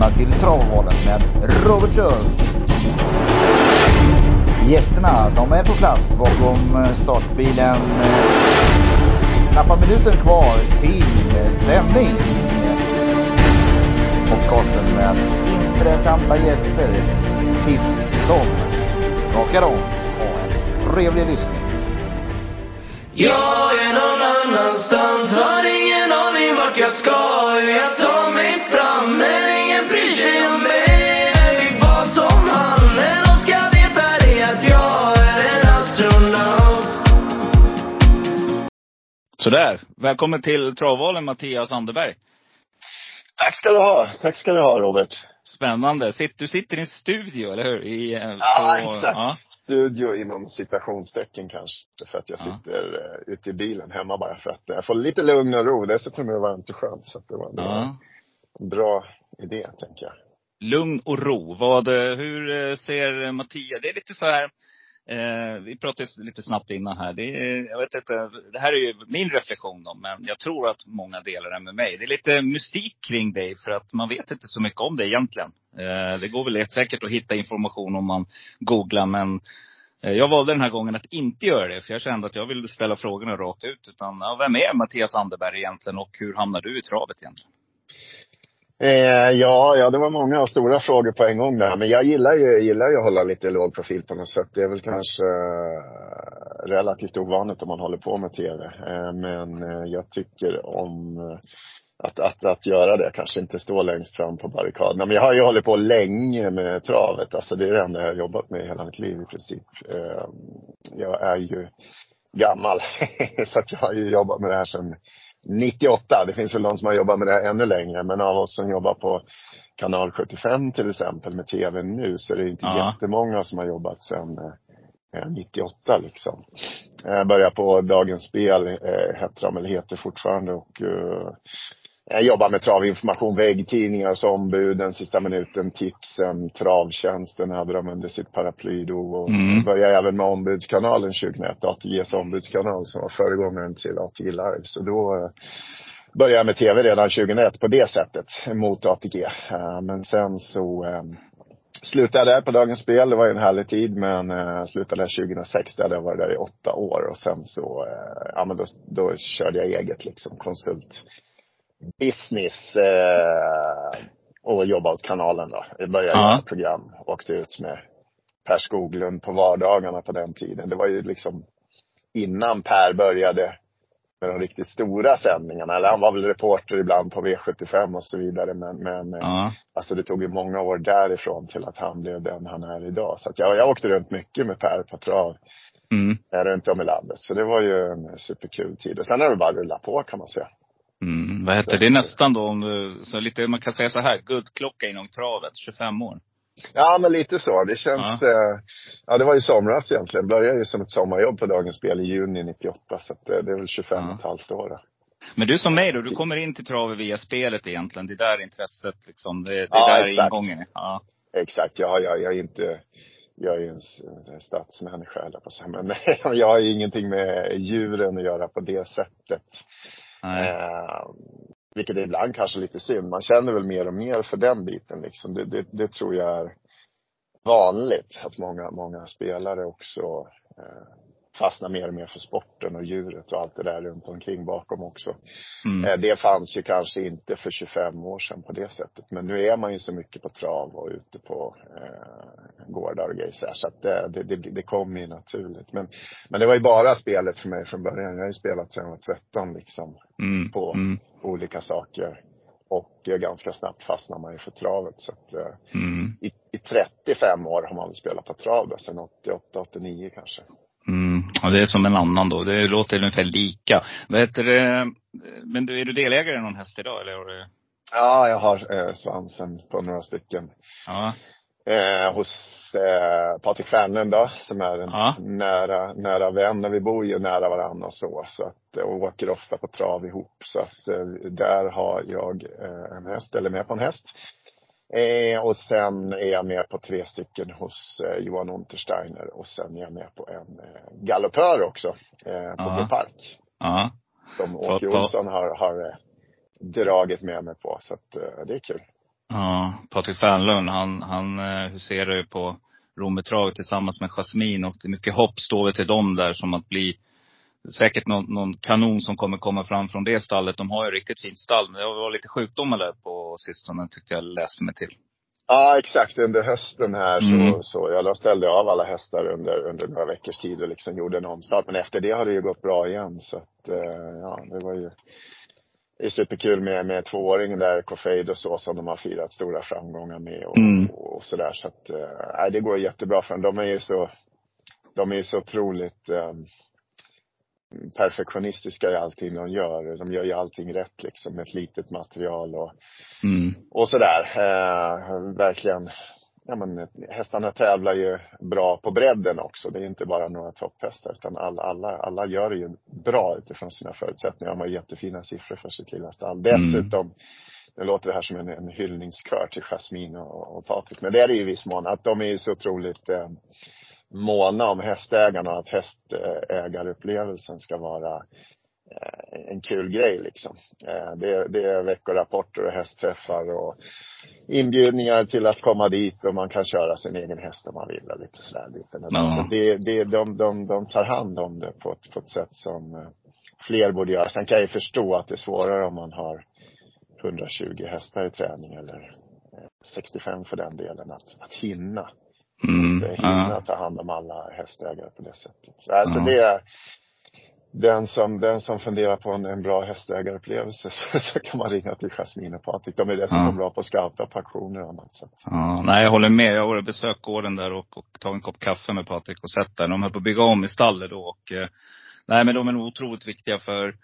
välkomna till Travronden med Robert Jones. Gästerna, de är på plats bakom startbilen. Knappa minuter kvar till sändning. Podcasten med intressanta gäster, tips som skakar om. Ha en trevlig lyssning. Jag är någon annanstans, har ingen aning vart jag ska. Jag tar mig fram, men ingen bryr sig om mig. Sådär, välkommen till Travvalen Mattias Anderberg. Tack ska du ha Robert. Spännande, du sitter i en studio eller hur? Exakt, ja. Studio inom citationstecken kanske. För att jag sitter ute i bilen hemma bara för att jag får lite lugn och ro. Dessutom är det varmt och skönt, så att det var en bra idé tänker jag. Lugn och ro, hur ser Mattias? Det är lite så här. Vi pratade lite snabbt innan här. Jag vet inte, det här är ju min reflektion om, men jag tror att många delar det med mig. Det är lite mystik kring dig, för att man vet inte så mycket om det egentligen. Det går väl helt säkert att hitta information om man googlar, men jag valde den här gången att inte göra det, för jag kände att jag ville ställa frågorna rakt ut. Utan vem är Mattias Anderberg egentligen, och hur hamnar du i travet egentligen? Ja, det var många och stora frågor på en gång där. Men jag gillar ju att hålla lite låg profil på något sätt. Det är väl kanske relativt ovanligt om man håller på med TV. Men jag tycker om att göra det. Kanske inte stå längst fram på barrikaderna. Men jag har ju hållit på länge med travet. Alltså det är det enda jag har jobbat med hela mitt liv i princip. Jag är ju gammal. Så att jag har ju jobbat med det här sedan 98, det finns väl någon som har jobbat med det här ännu längre. Men av oss som jobbar på Kanal 75 till exempel med TV nu, så är det inte jättemånga som har jobbat sedan 98 liksom. Jag börjar på Dagens Spel, heter fortfarande. Och jag jobbar med travinformation, väggtidningar som ombud, den sista minuten, tipsen, Travtjänsten hade de under sitt paraply då. Och började även med ombudskanalen 2001, ATGs ombudskanal som var föregångaren till ATG Live. Så då började jag med TV redan 2001 på det sättet mot ATG. Men sen så slutade jag på Dagens Spel, det var ju en härlig tid, men slutade 2006 där jag var där i 8 år. Och sen så då körde jag eget liksom konsult business och jobba åt kanalen då. Jag började göra program, åkte ut med Per Skoglund på vardagarna på den tiden. Det var ju liksom innan Per började med de riktigt stora sändningarna. Eller han var väl reporter ibland på V75 och så vidare. Men alltså det tog ju många år därifrån till att han blev den han är idag. Så att jag åkte runt mycket med Per på trav. Runt om i landet. Så det var ju en superkul tid. Och sen har det bara rullat på kan man säga. Vad heter det nästan då, om du, så lite, man kan säga så här, guldklocka inom travet, 25 år. Ja, men lite så, det känns det var ju somras egentligen. Började ju som ett sommarjobb på Dagens Spel i juni 98, så att det är väl 25 och ett halvt år då. Men du som mig då, du kommer in till travet via spelet egentligen. Det är där intresset liksom, det är där exakt. Ingången är. Ja, exakt, jag är inte... Jag är ju en stadsmänniska eller på sig, men jag har ju ingenting med djuren att göra på det sättet. Vilket är ibland kanske lite synd. Man känner väl mer och mer för den biten liksom. Det tror jag är vanligt, att många spelare också fastnar mer och mer för sporten och djuret och allt det där runt omkring bakom också. Det fanns ju kanske inte för 25 år sedan på det sättet. Men nu är man ju så mycket på trav och ute på gårdar och grejer. Så att det kom ju naturligt. Men det var ju bara spelet för mig från början. Jag har ju spelat sedan jag var 13 liksom. På olika saker. Och ganska snabbt fastnar man ju för travet. Så att, i 35 år har man väl spelat på trav. Sen 88-89 kanske. Ja, det är som en annan då. Det låter ungefär lika. Men är du delägare i någon häst idag? Eller har du... Ja, jag har svansen på några stycken. Hos Patrik Färnlund då, som är en nära vän. Vi bor ju nära varandra och så att, och åker ofta på trav ihop. Så att, där har jag en häst, eller med på en häst. Och sen är jag med på 3 stycken hos Johan Untersteiner. Och sen är jag med på en gallopör också på Blå Park. Som Åke Olsson har dragit med mig på. Så att, det är kul. Ja, Patrik Färnlund, han huserar ju på Rombetraget tillsammans med Jasmin. Och det är mycket hopp står vi till dem där, som att bli säkert någon kanon som kommer komma fram från det stallet. De har ju riktigt fint stall, men det var lite sjukdomar där på sistone, tyckte jag läste mig till. Ja, exakt. Under hösten här så jag ställde av alla hästar under några veckors tid och liksom gjorde en omstart. Men efter det har det ju gått bra igen. Så att, ja, det var ju superkul med tvååringen där, Kofeid och så, som de har firat stora framgångar med och sådär. Så att, det går jättebra för dem. De är ju så otroligt perfektionistiska i allting de gör. De gör ju allting rätt liksom, med ett litet material och sådär. Verkligen, ja, men hästarna tävlar ju bra på bredden också. Det är inte bara några topphästar, utan alla gör det ju bra utifrån sina förutsättningar. De har jättefina siffror för sitt lilla stall. Dessutom, det låter det här som en hyllningskör till Jasmin och Patrik, men det är det ju i viss mån, att de är ju så otroligt måna om hästägarna, och att hästägarupplevelsen ska vara en kul grej liksom. Det är veckorapporter och hästträffar och inbjudningar till att komma dit, och man kan köra sin egen häst om man vill, lite sådär. De tar hand om det på ett sätt som fler borde göra. Sen kan jag ju förstå att det är svårare om man har 120 hästar i träning, eller 65 för den delen, att hinna. Ta hand om alla hästägare på det sättet. Alltså det är den som funderar på en bra hästägarupplevelse, så kan man ringa till Jasmin och Patrik. De är dessutom bra på att scouta på auktioner och annat sätt. Nej, jag håller med. Jag har besökt gården där och tagit en kopp kaffe med Patrik och sett där. De höll på att bygga om i stallet då, och nej, men de är nog otroligt viktiga för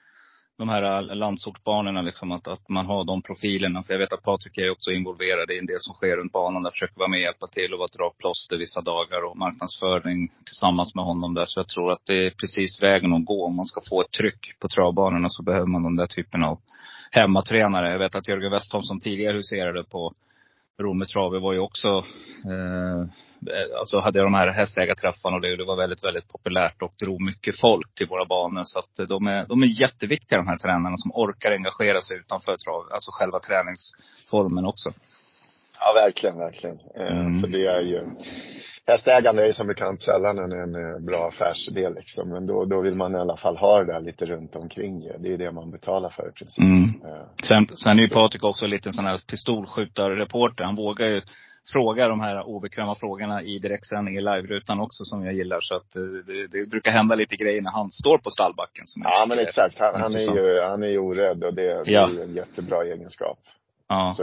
de här landsortsbanorna liksom, att man har de profilerna. För jag vet att Patrik är också involverad i en del som sker runt banan. Där försöker vara med och hjälpa till och vara ett bra plåster vissa dagar, och marknadsföring tillsammans med honom där. Så jag tror att det är precis vägen att gå. Om man ska få ett tryck på travbanorna, så behöver man de där typen av hemmatränare. Jag vet att Jörgen Westholm, som tidigare huserade på Rombetraget, var ju också alltså hade de här hästägarträffarna, och det var väldigt, väldigt populärt och drog mycket folk till våra banor. Så att de är jätteviktiga, de här tränarna som orkar engagera sig utanför trav, alltså själva träningsformen också. Ja, verkligen, verkligen. För det är ju, hästägande är ju som bekant sällan en bra affärsidé liksom. Men då vill man i alla fall ha det där lite runt omkring. Det är det man betalar för i princip. Sen är ju Patrik också lite sån här pistolskjutarreporter. Han vågar ju fråga de här obekväma frågorna i direktsändning i live-rutan också, som jag gillar. Så att det brukar hända lite grejer när han står på stallbacken. Ja, men exakt. Han är ju orädd, och det är en jättebra egenskap. Ja,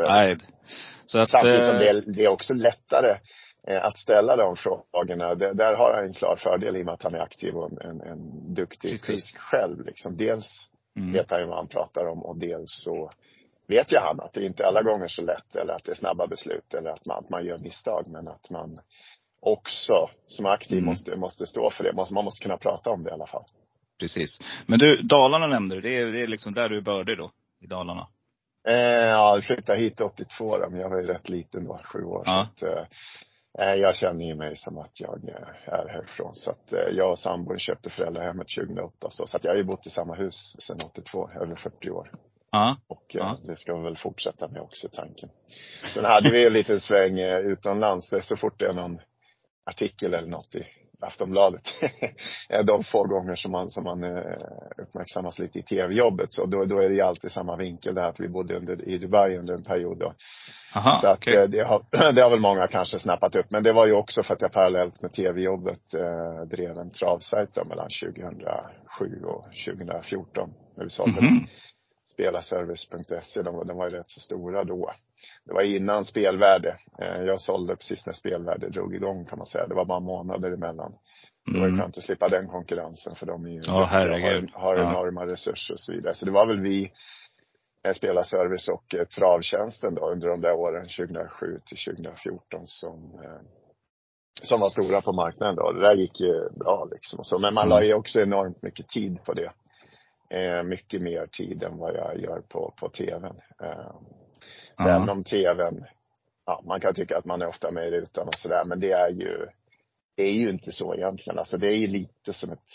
så att, samtidigt som det är också lättare att ställa de frågorna. Där har han en klar fördel i och med att han är aktiv och en duktig kusk själv liksom. Dels vet han ju vad han pratar om, och dels så vet ju han att det inte alla gånger så lätt, eller att det är snabba beslut, eller att man gör misstag. Men att man också som aktiv måste stå för det. Man måste kunna prata om det i alla fall. Precis. Men du, Dalarna nämnde du. Det är liksom där du började då, i Dalarna. Jag flyttade hit 82 då, men jag var ju rätt liten då, 7 år. Ja. Så att, jag känner ju mig som att jag är härifrån. Så att jag och sambon köpte föräldrahemmet 2008. Så att jag har ju bott i samma hus sedan 82, över 40 år. Och det ska vi väl fortsätta med också, tanken. Sen hade vi en liten sväng utomlands. Det är så fort det är någon artikel eller något i Aftonbladet, de få gånger som man uppmärksammas lite i tv-jobbet, så då är det ju alltid samma vinkel där, att vi bodde i Dubai under en period då. Så okay. Att det har väl många kanske snappat upp. Men det var ju också för att jag parallellt med tv-jobbet drev en travsajt mellan 2007 och 2014 när vi sålde spelaservice.se. De var ju rätt så stora då. Det var innan spelvärde. Jag sålde precis när spelvärde drog igång, kan man säga. Det var bara månader emellan. Det var ju skönt att slippa den konkurrensen, för de är ju har enorma resurser och så vidare. Så det var väl vi, Spelarservice och Travtjänsten då, under de där åren 2007 till 2014 som var stora på marknaden då. Det där gick ju bra liksom och så. Men man la ju också enormt mycket tid på det. Mycket mer tid än vad jag gör på tvn. Även om tvn, ja, man kan tycka att man är ofta med i rutan och sådär, men det är ju inte så egentligen. Alltså det är ju lite som ett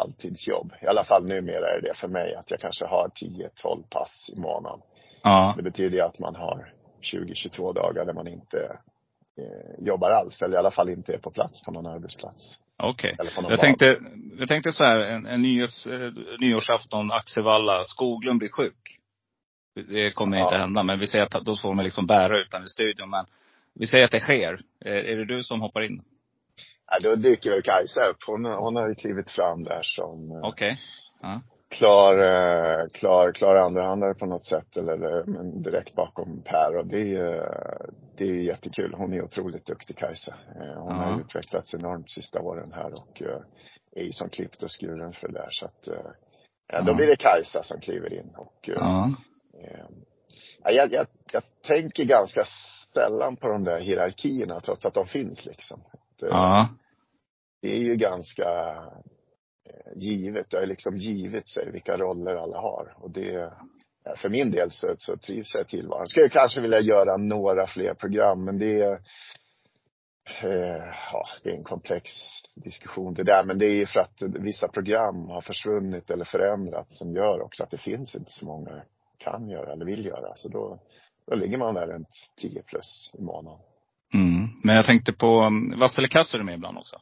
alltidsjobb. I alla fall numera är det för mig, att jag kanske har 10-12 pass i månaden. Det betyder att man har 20-22 dagar där man inte jobbar alls, eller i alla fall inte är på plats på någon arbetsplats. Okej, okay. jag tänkte så här, en nyårsafton, Axevalla, Skoglund blir sjuk. Det kommer inte hända, men vi säger att då får man liksom bära utanför studion. Men vi säger att det sker. Är det du som hoppar in? Ja, då dyker väl Kajsa upp. Hon har ju klivit fram där som okay. Klar andrahandare på något sätt. Men direkt bakom Per. Och det är jättekul. Hon är otroligt duktig, Kajsa. Hon har utvecklats enormt sista åren här. Och är ju som klippt och skuren för det där. Så att, då blir det Kajsa som kliver in. Och jag tänker ganska sällan på de där hierarkierna, trots att de finns liksom. Det är ju ganska givet. Det har liksom givit sig vilka roller alla har. Och det, för min del så trivs jag tillvaron. Skulle jag kanske vilja göra några fler program, men det är en komplex diskussion det där. Men det är för att vissa program har försvunnit eller förändrats som gör också att det finns inte så många kan göra eller vill göra. Så då ligger man där runt 10 plus i månaden. Men jag tänkte på Vassel Kassar med ibland också.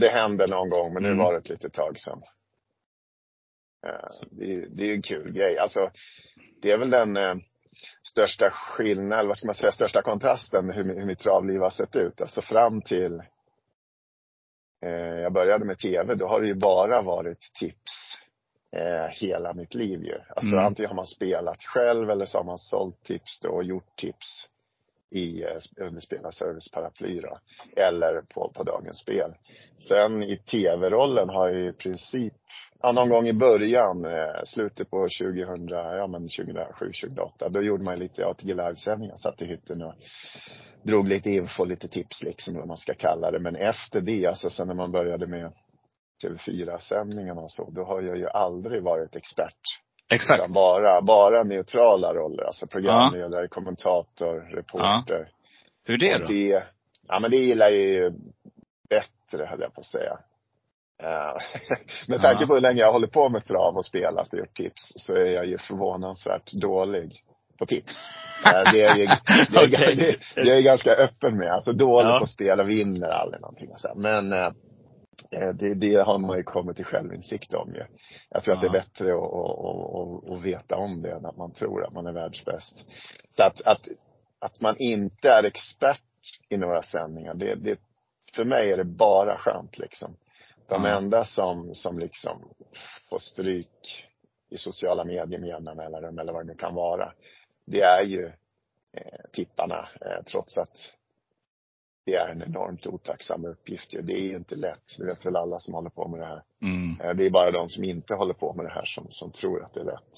Det hände någon gång, men nu var det ett litet tag sedan. Det är en kul grej. Alltså, det är väl den största skillnaden, vad ska man säga, största kontrasten hur mitt travliv har sett ut. Alltså fram till jag började med tv, då har det ju bara varit tips hela mitt liv ju. Alltså antingen har man spelat själv eller så har man sålt tips då och gjort tips i under spelarserviceparaply då, eller på dagens spel. Sen i tv-rollen har jag i princip någon gång i början slutet på 2007-2008 då gjorde man lite ATG Live-sändningar, satt i hytten och drog lite info, lite tips liksom, vad man ska kalla det. Men efter det, alltså sen när man började med TV4-sändningarna och så, då har jag ju aldrig varit expert. Exakt. Utan bara neutrala roller, alltså programledare, kommentator, reporter. Hur det då? Men det gillar jag ju bättre, höll jag på att säga. Med tanke på hur länge jag håller på med trav och spelat och gjort tips, så är jag ju förvånansvärt dålig på tips. Det är jag ganska öppen med. Alltså dålig på spel och vinner aldrig någonting. Men det har man ju kommit till självinsikt om ju. Jag tror att det är bättre att veta om det än att man tror att man är världsbäst. Så att man inte är expert i några sändningar, för mig är det bara skönt liksom. De enda som liksom får stryk i sociala medier med jämna mellanrum eller vad det nu kan vara, det är ju tipparna, trots att det är en enormt otacksam uppgift. Det är ju inte lätt. Det vet väl alla som håller på med det här. Det är bara de som inte håller på med det här som tror att det är lätt.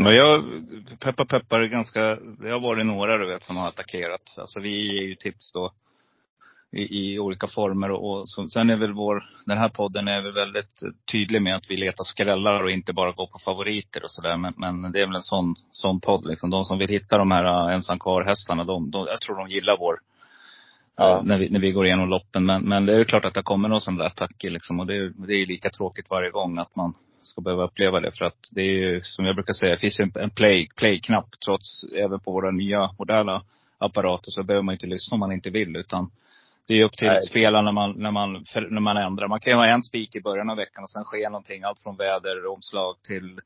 Men jag peppar ganska... Jag har varit några, du vet, som har attackerat. Alltså vi ger ju tips då i olika former. Och så, sen är väl den här podden är väl väldigt tydlig med att vi letar skrällar och inte bara går på favoriter och sådär. Men det är väl en sån podd liksom. De som vill hitta de här ensamkarhästarna, jag tror de gillar vår... När vi går igenom loppen. Men det är ju klart att det kommer någon sån där attacker liksom. Och det är ju lika tråkigt varje gång att man ska behöva uppleva det. För att det är ju, som jag brukar säga, det finns ju en play-knapp. Trots även på våra nya moderna apparater, så behöver man inte lyssna om man inte vill. Utan det är upp till spelarna när man ändrar. Man kan ju ha en spik i början av veckan och sen sker någonting. Allt från väderomslag till...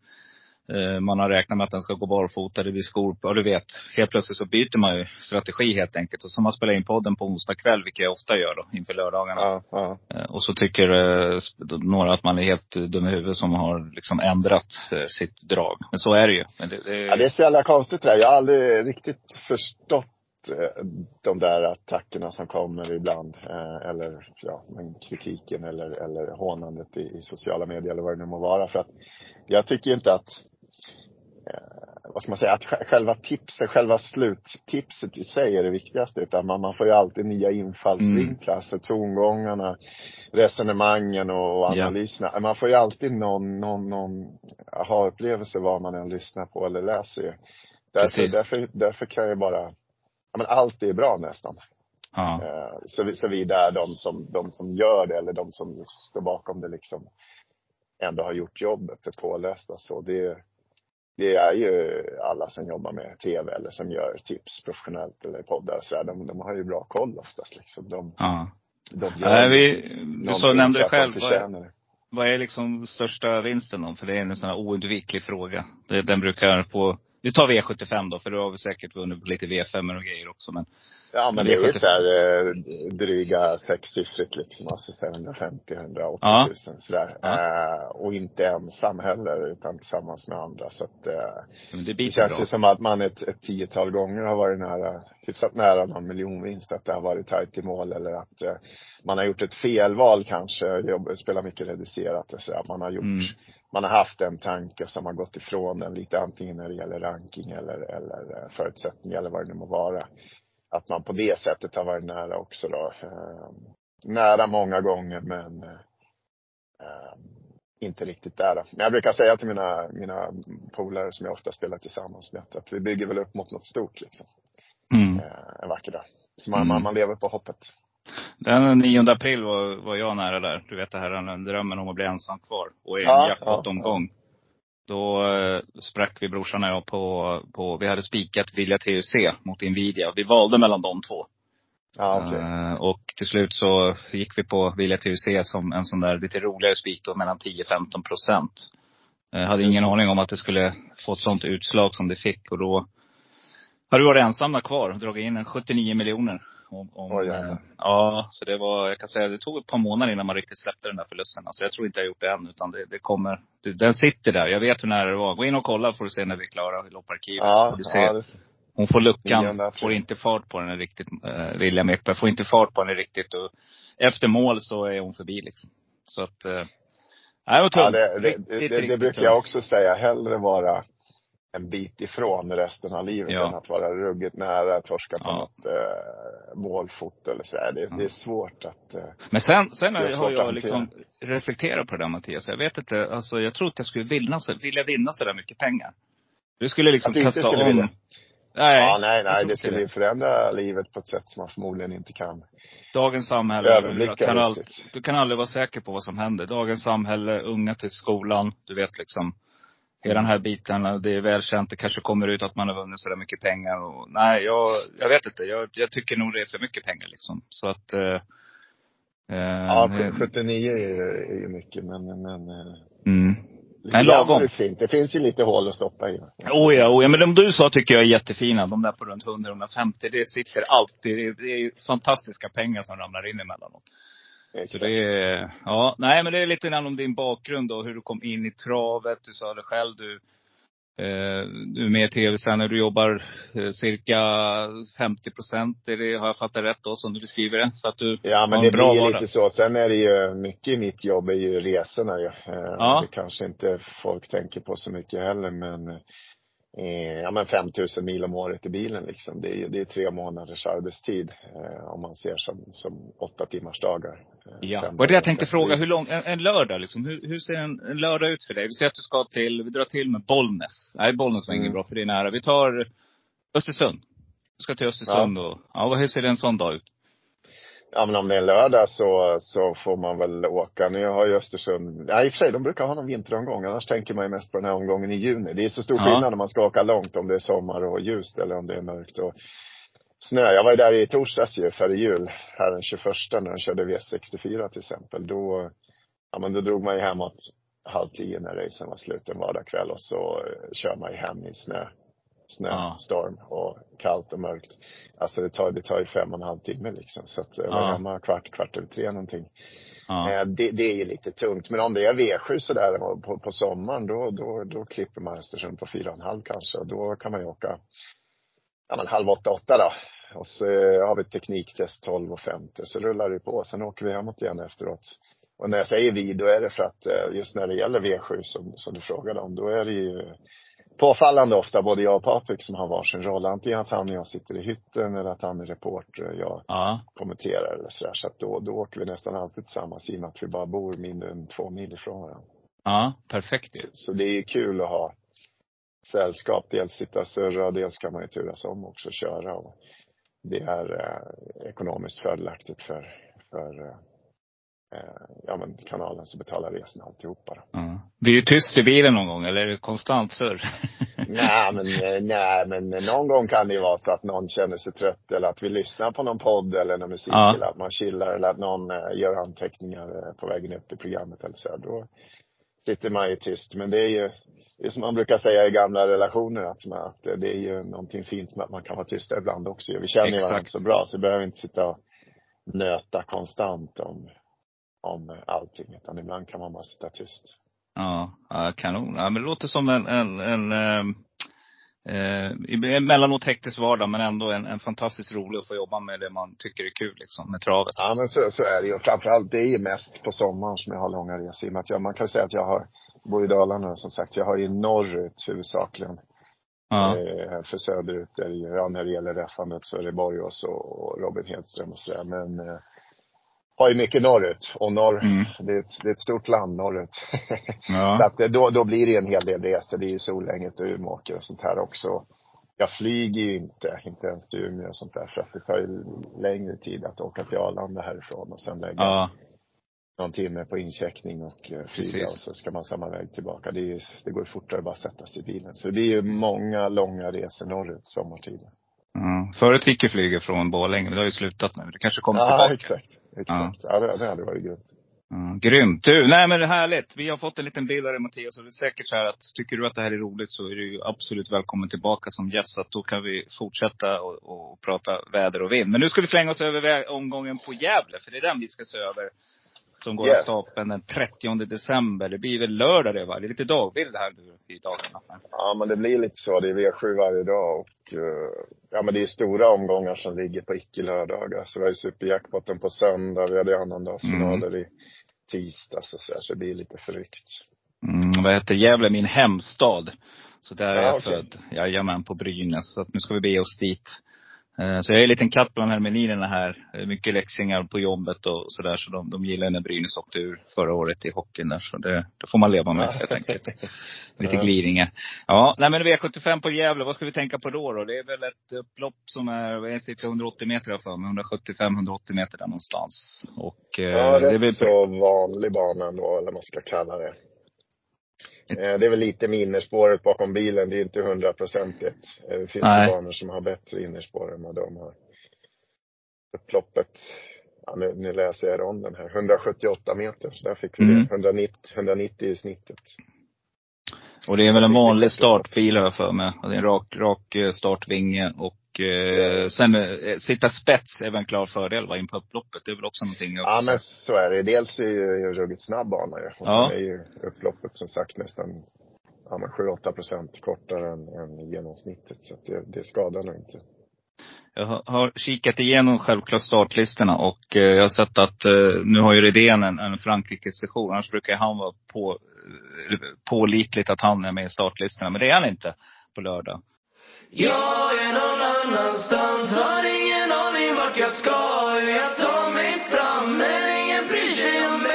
Man har räknat med att den ska gå barfota, det blir skor, och du vet, helt plötsligt så byter man ju strategi helt enkelt. Och så man spelar in podden på onsdag kväll, vilket jag ofta gör då, inför lördagarna. Och så tycker några att man är helt dum i huvudet som har liksom ändrat sitt drag. Men så är det ju. Men det är så jävla konstigt det där. Jag har aldrig riktigt förstått de där attackerna som kommer ibland, eller kritiken eller hånandet i sociala medier eller vad det nu må vara. För att jag tycker inte att vad ska man säga, att själva sluttipset i sig är det viktigaste, utan man får ju alltid nya infallsvinklar, så tongångarna, resonemangen och analyserna. Man får ju alltid någon aha-upplevelse vad man än lyssnar på eller läser. Därför kan jag bara, allt är bra nästan. Så vi där de som gör det, eller de som står bakom det liksom, ändå har gjort jobbet och pålästa. Så det är det är ju alla som jobbar med tv eller som gör tips professionellt eller poddar så där, de har ju bra koll oftast liksom. Du så nämnde det själv. Vad är liksom största vinsten då? För det är en sån här oundviklig fråga. Den brukar på... Vi tar V75 då, för då har vi säkert vunnit på lite V5 och grejer också. Men, ja, men det är så här dryga sexsiffrigt liksom. Alltså 750-180 ja. 000 sådär. Ja. Och inte ensam heller, utan tillsammans med andra. Så att, det känns ju som att man ett tiotal gånger har varit nära... Hyfsat nära någon miljonvinst, att det har varit tajt i mål eller att man har gjort ett felval kanske, spelar mycket reducerat och så att man har haft en tanke som har gått ifrån den lite, antingen när det gäller ranking eller förutsättning eller vad det nu må vara, att man på det sättet har varit nära också då, nära många gånger men inte riktigt där då. Men jag brukar säga till mina polare som jag ofta spelar tillsammans med att vi bygger väl upp mot något stort liksom. En vacker dag. Så man lever på hoppet. Den 9 april var jag nära där. Du vet det här drömmen om att bli ensam kvar. Och i en jackpot-omgång. Då sprack vi brorsan och jag på vi hade spikat Vilja TUC mot Nvidia. Vi valde mellan de två. Okay. Och till slut så gick vi på Vilja TUC som en sån där lite roligare spik då, mellan 10-15%. Hade ingen aning om att det skulle få ett sånt utslag som det fick. Och då har du varit ensamma kvar och dragit in en 79 miljoner. Ja, så det var, jag kan säga, det tog ett par månader innan man riktigt släppte den där förlusten. Så alltså, jag tror inte jag gjort det än, utan den sitter där. Jag vet hur nära det var. Gå in och kolla får du se när vi är klara i lopparkivet. Ja, får du se. Hon får luckan, får inte fart på den riktigt. Vilja Mekberg får inte fart på den riktigt. Och efter mål så är hon förbi liksom. Så att, det brukar jag också säga. Hellre vara en bit ifrån resten av livet än att vara ruggigt nära, torska på något målfot eller så. Det är svårt att... Men sen har jag liksom reflekterat på det där, Mattias. Jag vet inte, alltså, jag tror att jag skulle vilja vinna så där mycket pengar. Du skulle liksom kasta om... Vilja. Nej, nej, det skulle ju förändra livet på ett sätt som man förmodligen inte kan. Dagens samhälle, du kan aldrig vara säker på vad som händer. Dagens samhälle, unga till skolan, du vet liksom... I den här biten, det är välkänt. Det kanske kommer ut att man har vunnit så där mycket pengar och, nej, jag vet inte. Jag tycker nog det är för mycket pengar liksom. Så att 79 är ju mycket. Men lagom är fint. Det finns ju lite hål att stoppa i. Åja, men de du sa tycker jag är jättefina. De där på runt 100-150, det sitter alltid. Det är ju fantastiska pengar som ramlar in emellanåt. Så det är, men det är lite grann om din bakgrund och hur du kom in i travet. Du sa det själv, du är med i tv-sen när du jobbar cirka 50%. Det har jag fattat rätt då som du skriver det. Så att du men det blir lite så. Sen är det ju mycket i mitt jobb är ju resorna. Det kanske inte folk tänker på så mycket heller, men... 5 000 mil om året i bilen liksom. Det är 3 månaders arbetstid om man ser som 8 timmars dagar. Och det jag tänkte fråga, hur lång en lördag liksom, hur ser en lördag ut för dig? Vi ser att du ska vi drar till med Bollnäs. Nej, Bollnäs var ingen bra för det är nära. Vi tar Östersund. Du ska till Östersund och hur ser det en sån dag ut? Ja, men om det är en lördag så får man väl åka. Nu har ju Östersund... Ja, i och för sig, de brukar ha någon vinteromgång. Annars tänker man ju mest på den här omgången i juni. Det är så stor skillnad när man ska åka långt, om det är sommar och ljust eller om det är mörkt och snö. Jag var ju där i torsdags ju, före jul. Här den 21 när de körde V64 till exempel. Då drog man ju hemåt 9:30 när racen var slut en vardagkväll. Och så kör man ju hem i snöstorm och kallt och mörkt. Alltså det tar ju 5,5 timmar liksom. Så att var hemma kvart över 3 någonting. Det är ju lite tungt. Men om det är V7 så där på sommaren, då klipper man Östersund på 4,5 kanske. Och då kan man ju åka 7:30 då. Och så har vi tekniktest 12:50. Så rullar det på. Sen åker vi hemåt igen efteråt. Och när jag säger vi, då är det för att just när det gäller V7 som du frågade om, då är det ju påfallande ofta både jag och Patrik som har varsin roll. Antingen att han och jag sitter i hytten eller att han är reporter och jag kommenterar eller sådär. Så att då åker vi nästan alltid tillsammans i och med att vi bara bor mindre än 2 mil ifrån varandra. Ja, perfekt. Så det är ju kul att ha sällskap. Dels sitta och surra, dels kan man ju turas om och också köra. Och det är ekonomiskt fördelaktigt för kanalen som betalar resan alltihopa. Blir du tyst i bilen någon gång eller är det konstant surr? Nej men någon gång kan det ju vara så att någon känner sig trött, eller att vi lyssnar på någon podd eller någon musik, eller att man chillar, eller att någon gör anteckningar på vägen upp i programmet eller så. Då sitter man ju tyst. Men det är ju det som man brukar säga i gamla relationer, att det är ju någonting fint med att man kan vara tyst ibland också. Vi känner ju varandra så bra, så vi behöver inte sitta och nöta konstant om allting, utan ibland kan man bara sitta tyst. Ja, kanon. Ja, men det låter som emellanåt hektisk vardag, men ändå en fantastiskt rolig att få jobba med det man tycker är kul, liksom, med travet. Ja, men så är det ju. Framförallt det är mest på sommaren som jag har långa resor. Men att man kan säga att jag bor i Dalarna, som sagt. Jag har ju norrut huvudsakligen. Ja. För söderut är det ju, när det gäller räffandet så är det Borgås och Robin Hedström och sådär. Men har ju mycket norrut, och det är ett stort land norrut. Ja. Så att då blir det en hel del resor. Det är ju Solänget och Umeåker och sånt här också. Jag flyger ju inte ens till Umeå och sånt där, för att det tar ju längre tid att åka till Arlanda härifrån och sen lägga någon timme på incheckning och flyga, och så ska man samma väg tillbaka. Det går ju fortare att bara sätta sig i bilen. Så det blir ju många långa resor norrut sommartiden. Mm. Förut gick ju flyger från Borlänge, det har ju slutat nu. Det kanske kommer tillbaka. Exakt. Ja. Det hade varit grymt. Mm, grymt. Du, nej men det är härligt. Vi har fått en liten bild av dig, Mattias, och det är säkert så här att tycker du att det här är roligt, så är du ju absolut välkommen tillbaka som gäst. Då kan vi fortsätta och prata väder och vind. Men nu ska vi slänga oss över omgången på Gävle, för det är den vi ska se över, som går av stapeln den 30 december. Det blir väl lördag det, va? Det är lite dagbild här i dagarna. Ja, men det blir lite så. Det är V7 varje dag. Och, ja, men det är stora omgångar som ligger på icke-lördagar. Så vi har ju superjackpotten på söndag. Vi hade annandagsfinaler i tisdag. Så det blir lite förryckt. Vad heter Gävle? Min hemstad. Så där är jag född. Jajamän, på Brynäs. Så att nu ska vi be oss dit. Så jag är en liten katt bland hermelinerna här. Mycket läxingar på jobbet och sådär. Så de gillar när Brynäs åkte ur förra året i hockeyn där. Så det får man leva med helt enkelt. Lite glidningar. Ja, nej men V75 på Gävle. Vad ska vi tänka på då? Det är väl ett upplopp som är cirka 180 meter i alla fall. 175-180 meter där någonstans. Och, ja, det är väl så vanlig bana då, eller man ska kalla det. Det är väl lite med innerspåret bakom bilen. Det är inte 100%. Det finns banor som har bättre innerspår än vad de har. Upploppet, nu läser jag ronden här, 178 meter. Så där fick vi det. 190 i snittet. Och det är väl en vanlig startbil här för mig. Det är en rak startvinge. Och sen sitta spets är väl en klar fördel, va, in på upploppet. Det är väl också någonting. Ja, men så är det. Dels är ju ruggigt snabb bana. Och sen är ju upploppet som sagt nästan 7-8% kortare än genomsnittet. Så att det skadar nog inte. Jag har kikat igenom självklart startlistorna, och jag har sett att nu har ju Redén en Frankrikes session. Annars brukar han vara pålitligt att han är med i startlistorna, men det är han inte på lördag. Jag är någon annanstans, har ingen aning vart jag ska. Jag tar mig fram, men ingen bryr sig om mig.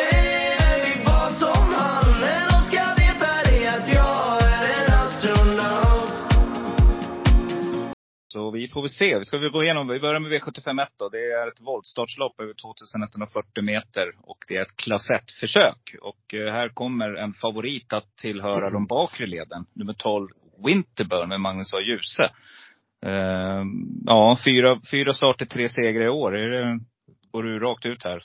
Så vi får väl se. Vi ska väl gå igenom. Vi börjar med V75 1 då. Det är ett voltstartslopp över 2140 meter. Och det är ett klass 1-försök. Och här kommer en favorit att tillhöra de bakre leden. Nummer 12, Winterburn, med Magnus A. Djuse. Ja, fyra starter, 3 segrar i år. Går du rakt ut här?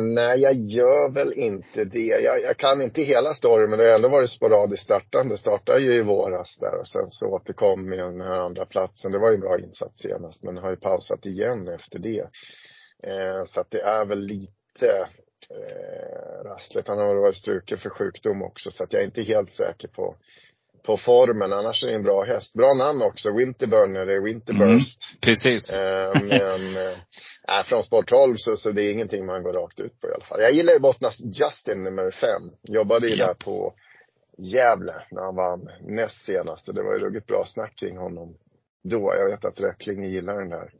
Nej, jag gör väl inte det. Jag kan inte hela storyn, men det har ändå varit sporadiskt startande. Startade ju i våras där, och sen så återkom i den här andra platsen. Det var ju en bra insats senast, men har ju pausat igen efter det. Så att det är väl lite rassligt. Han har varit struken för sjukdom också, så att jag är inte helt säker på formen. Annars är det en bra häst. Bra namn också. Winterburn, eller Winterburst. Precis. Men från sport 12 så det är ingenting man går rakt ut på i alla fall. Jag gillar ju Bottnas Justin nummer 5. Jobbade ju där på Gävle när han vann näst senast. Det var ju ruggigt bra snack kring honom då. Jag vet att Röckling gillar den där.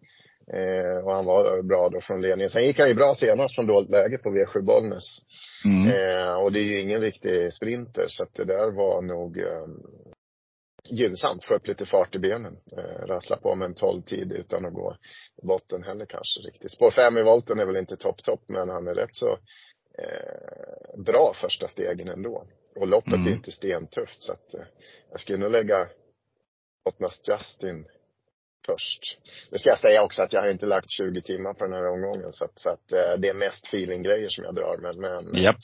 Och han var bra då från ledningen. Sen gick han ju bra senast från dåligt läge på V7 Bollnäs. Och det är ju ingen riktig sprinter, så att det där var nog gynnsamt. Få upp lite fart i benen, rassla på med en 12-tid utan att gå i botten heller kanske riktigt. Spår 5 i volten är väl inte topp men han är rätt så bra första stegen ändå. Och loppet är inte stentufft, så att jag skulle nog lägga Bottnas Justin först. Nu ska jag säga också att jag har inte lagt 20 timmar på den här omgången, så att det är mest feeling-grejer som jag drar. Men yep.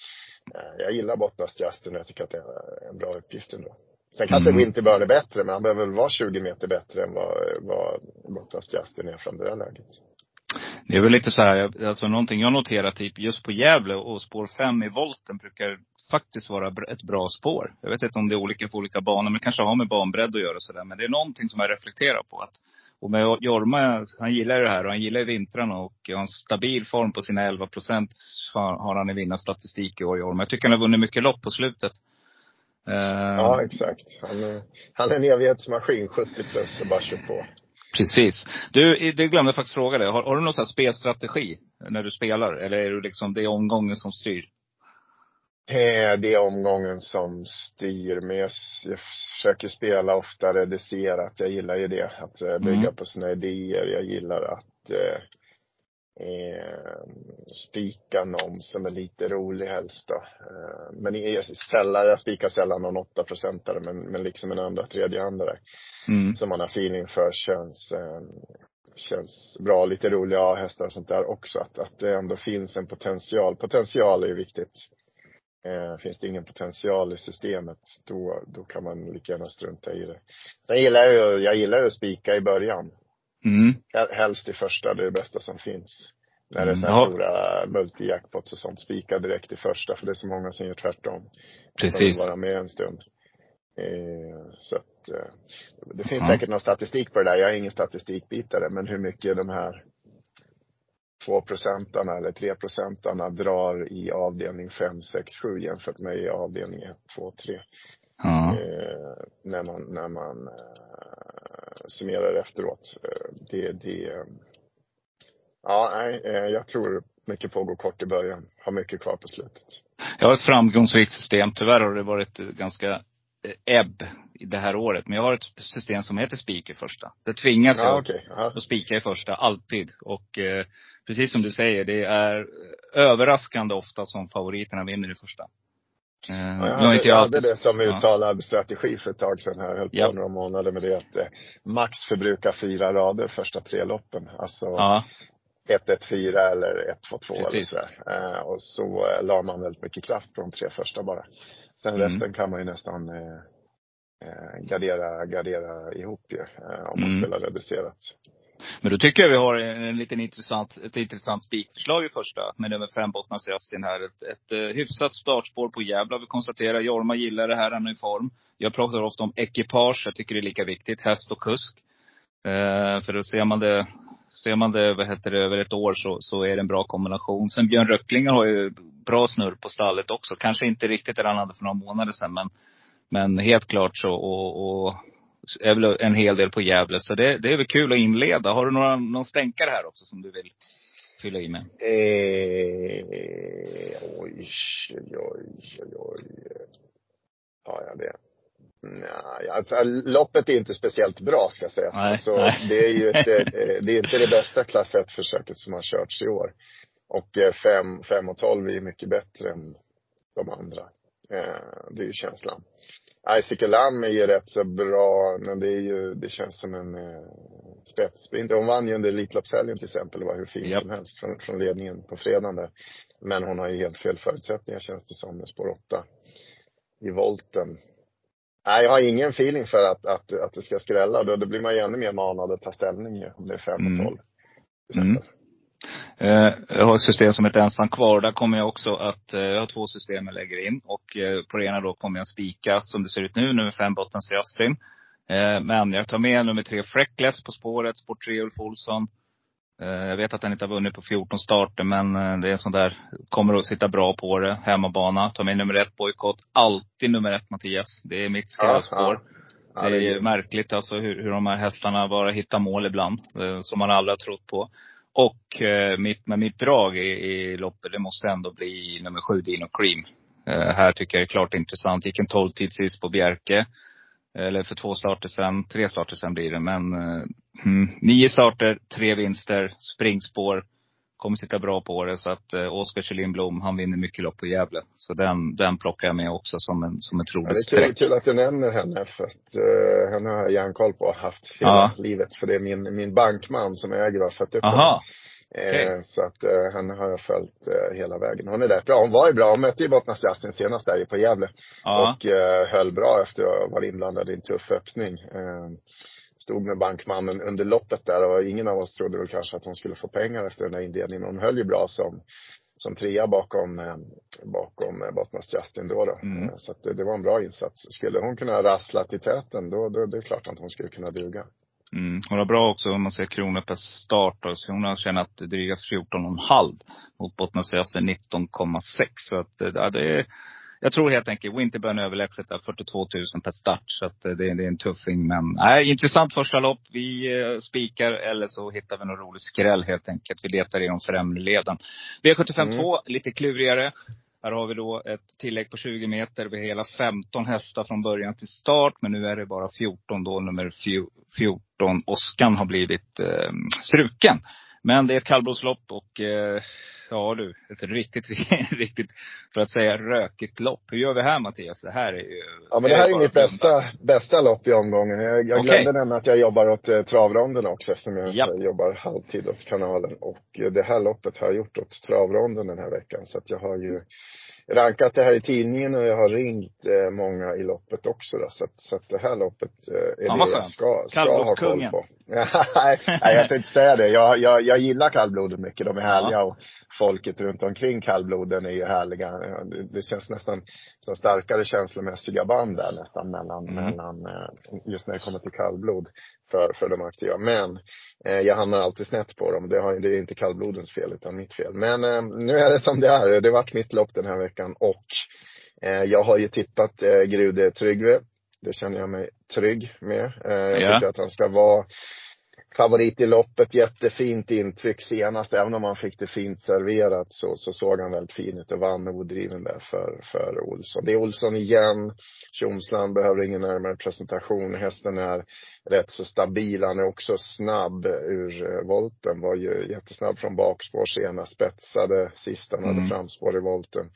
Jag gillar Bottnas Justin och jag tycker att det är en bra uppgift ändå. Sen kanske Winterburn är bättre, men han behöver väl vara 20 meter bättre än vad Bottnas Justin är från det här läget. Det är väl lite så här, alltså någonting jag noterar typ just på Gävle och spår 5 i volten brukar faktiskt vara ett bra spår. Jag vet inte om det är olika för olika banor, men kanske har med banbredd att göra och sådär. Men det är någonting som jag reflekterar på. Och med Jorma, han gillar det här och han gillar vintrarna och har en stabil form på sina 11% har han i vinnarstatistik i år, Jorma. Jag tycker han har vunnit mycket lopp på slutet. Ja, exakt. Han är en evighetsmaskin, 70 plus och bara kör på. Precis. Du glömde faktiskt fråga dig. Har du någon sån här spelstrategi när du spelar? Eller är det liksom det omgången som styr? Det är omgången som styr. Men jag försöker spela ofta reducerat. Jag gillar ju det. Att bygga på sina idéer. Jag gillar att spika någon som är lite rolig helst då. Men jag spikar sällan någon 8%, men liksom en andra, tredje andra som man har feeling för känns bra, lite roliga hästar och sånt där också, att det ändå finns en potential är ju viktigt. Finns det ingen potential i systemet, då kan man lika gärna strunta i det. Jag gillar att spika i början. Helst i första, det är det bästa som finns. När det är så här stora multi-jackpots och sånt, spika direkt i första, för det är så många som gör tvärtom. Precis. Vara med en stund. Så att, det finns säkert någon statistik på det där. Jag är ingen statistikbitare, men hur mycket de här 2% eller 3% drar i avdelning 5, 6, 7 jämfört med i avdelning 1, 2, 3. När man summerar efteråt. Jag tror mycket på att gå kort i början. Har mycket kvar på slutet. Jag har ett framgångsrikt system. Tyvärr har det varit ganska ebb i det här året. Men jag har ett system som heter spika i första. Det tvingas jag att spika i första alltid. Och precis som du säger, det är överraskande ofta som favoriterna vinner i första. Jag hade det som uttalad strategi för ett tag sedan här. Höll på några månader med det, att max förbruka 4 rader första 3 loppen. Alltså 1-1-4 eller 1-2-2 eller sådär. Och så la man väldigt mycket kraft på de 3 första bara. Sen resten kan man ju nästan gardera ihop ju, om man spelar reducerat. Men då tycker jag vi har ett intressant spikförslag i första. Med nummer 5 Bottnas Justin här. Ett hyfsat startspår på Gävle. Vi konstaterar Jorma gillar det här, han är i form. Jag pratar ofta om ekipage. Jag tycker det är lika viktigt. Häst och kusk. För då ser man det över ett år, så är det en bra kombination. Sen Björn Röcklingar har ju bra snurr på stallet också. Kanske inte riktigt det han hade för några månader sedan. Men helt klart så. Och är väl en hel del på Gävle. Så det är väl kul att inleda. Har du någon stänkare här också som du vill fylla i med? Ja, det. Nej, alltså, loppet är inte speciellt bra, ska jag säga. Nej. Det är ju det är inte det bästa klass 1-försöket som har körts i år. Och 5 och 12 är mycket bättre än de andra. Det är ju känslan. Icicle Lam är ju rätt så bra, men det känns som en spetsprint. Hon vann ju under Elitloppshelgen till exempel. Det var hur fint som helst från ledningen på fredagen där. Men hon har ju helt fel förutsättningar, känns det som, med spår 8 i volten. Nej, jag har ingen feeling för att det ska skrälla. Då blir man ju ännu mer manad att ta ställning om det är 5 och 12 till exempel. Jag har ett system som heter ensam kvar. Där kommer jag också att jag har 2 system jag lägger in. Och på det ena då kommer jag spika, som det ser ut nu, nummer 5 Bottnas Justin. Men jag tar med nummer 3 Freckless på spåret. Spår 3 Ulf Olsson. Jag vet att han inte har vunnit på 14 starter, men det är en sån där, kommer att sitta bra på det. Hemmabana. Ta med nummer 1 Boykott. Alltid nummer 1 Mattias. Det är mitt skrällspår. Det är ju märkligt alltså hur de här hästarna bara hittar mål ibland, som man aldrig har trott på. Och mitt drag i loppet, det måste ändå bli nummer 7 Dino Cream. Här tycker jag är klart intressant. Gick en 12-tid sist på Bjerke. Eller för 2 starter sen. 3 starter sen blir det. Men 9 starter, 3 vinster, springspår. kommer sitta bra på det. Så att Oskar Kjellin-Blom, han vinner mycket lopp på Gävle. Så den plockar jag med också som en trolig sträck. Ja, det är kul att du nämner henne, för att henne har jag järnkoll på, haft hela livet. För det är min bankman som äger och fött upp. Aha. Okay. Så att han har följt hela vägen. Hon är där bra, hon var ju bra. Hon mötte ju Bottnas Justin senast där på Gävle och höll bra efter att ha varit inblandad i en tuff öppning. Stod med bankmannen under loppet där, och ingen av oss trodde väl kanske att hon skulle få pengar efter den här inledningen. Hon höll ju bra som trea bakom Bottnas Justin då. Mm. Så att det var en bra insats. Skulle hon kunna rassla till täten då det är klart att hon skulle kunna duga. Mm. Hon var bra också om man ser kronor per start då. Så hon har tjänat dryga 14,5 mot Bottnas Justin 19,6. Så att, ja, det är, jag tror helt enkelt Winterburn överlägset där 42 000 per start. Så att det är en tuffing, men intressant första lopp. Vi spikar eller så hittar vi någon rolig skräll helt enkelt. Vi letar i de främre leden. V75 2, lite klurigare. Här har vi då ett tillägg på 20 meter vid hela 15 hästar från början till start. Men nu är det bara 14 då, nummer 14. Oskan har blivit struken. Men det är ett kallblodslopp och ett riktigt, för att säga, rökigt lopp. Hur gör vi här, Mattias? Det här är ju... Ja, men det här är mitt bästa lopp i omgången. Jag glömde nämna att jag jobbar åt Travronden också, eftersom jag jobbar halvtid åt kanalen. Och det här loppet har jag gjort åt Travronden den här veckan. Så att jag har ju rankat det här i tidningen, och jag har ringt många i loppet också då, så att det här loppet är det jag ska ha koll på. Nej, jag kan inte säga det. Jag gillar kallbloden mycket. De är härliga och folket runt omkring kallbloden är ju härliga. Det känns nästan som starkare känslomässiga band där nästan mellan just när det kommer till kallblod för de aktiva. Men jag hamnar alltid snett på dem. Det är inte kallblodens fel utan mitt fel. Men nu är det som det är. Det har varit mitt lopp den här veckan, och jag har ju tippat Grude Trygve. Det känner jag mig trygg med. Jag tycker att han ska vara favorit i loppet. Jättefint intryck senast. Även om han fick det fint serverat, så såg han väldigt fin ut och vann odriven där för Olsson. Det är Olsson igen. Tjomsland behöver ingen närmare presentation. Hästen är rätt så stabil. Han är också snabb ur volten. Var ju jättesnabb från bakspår senast. Spetsade sista när hade framspår i volten.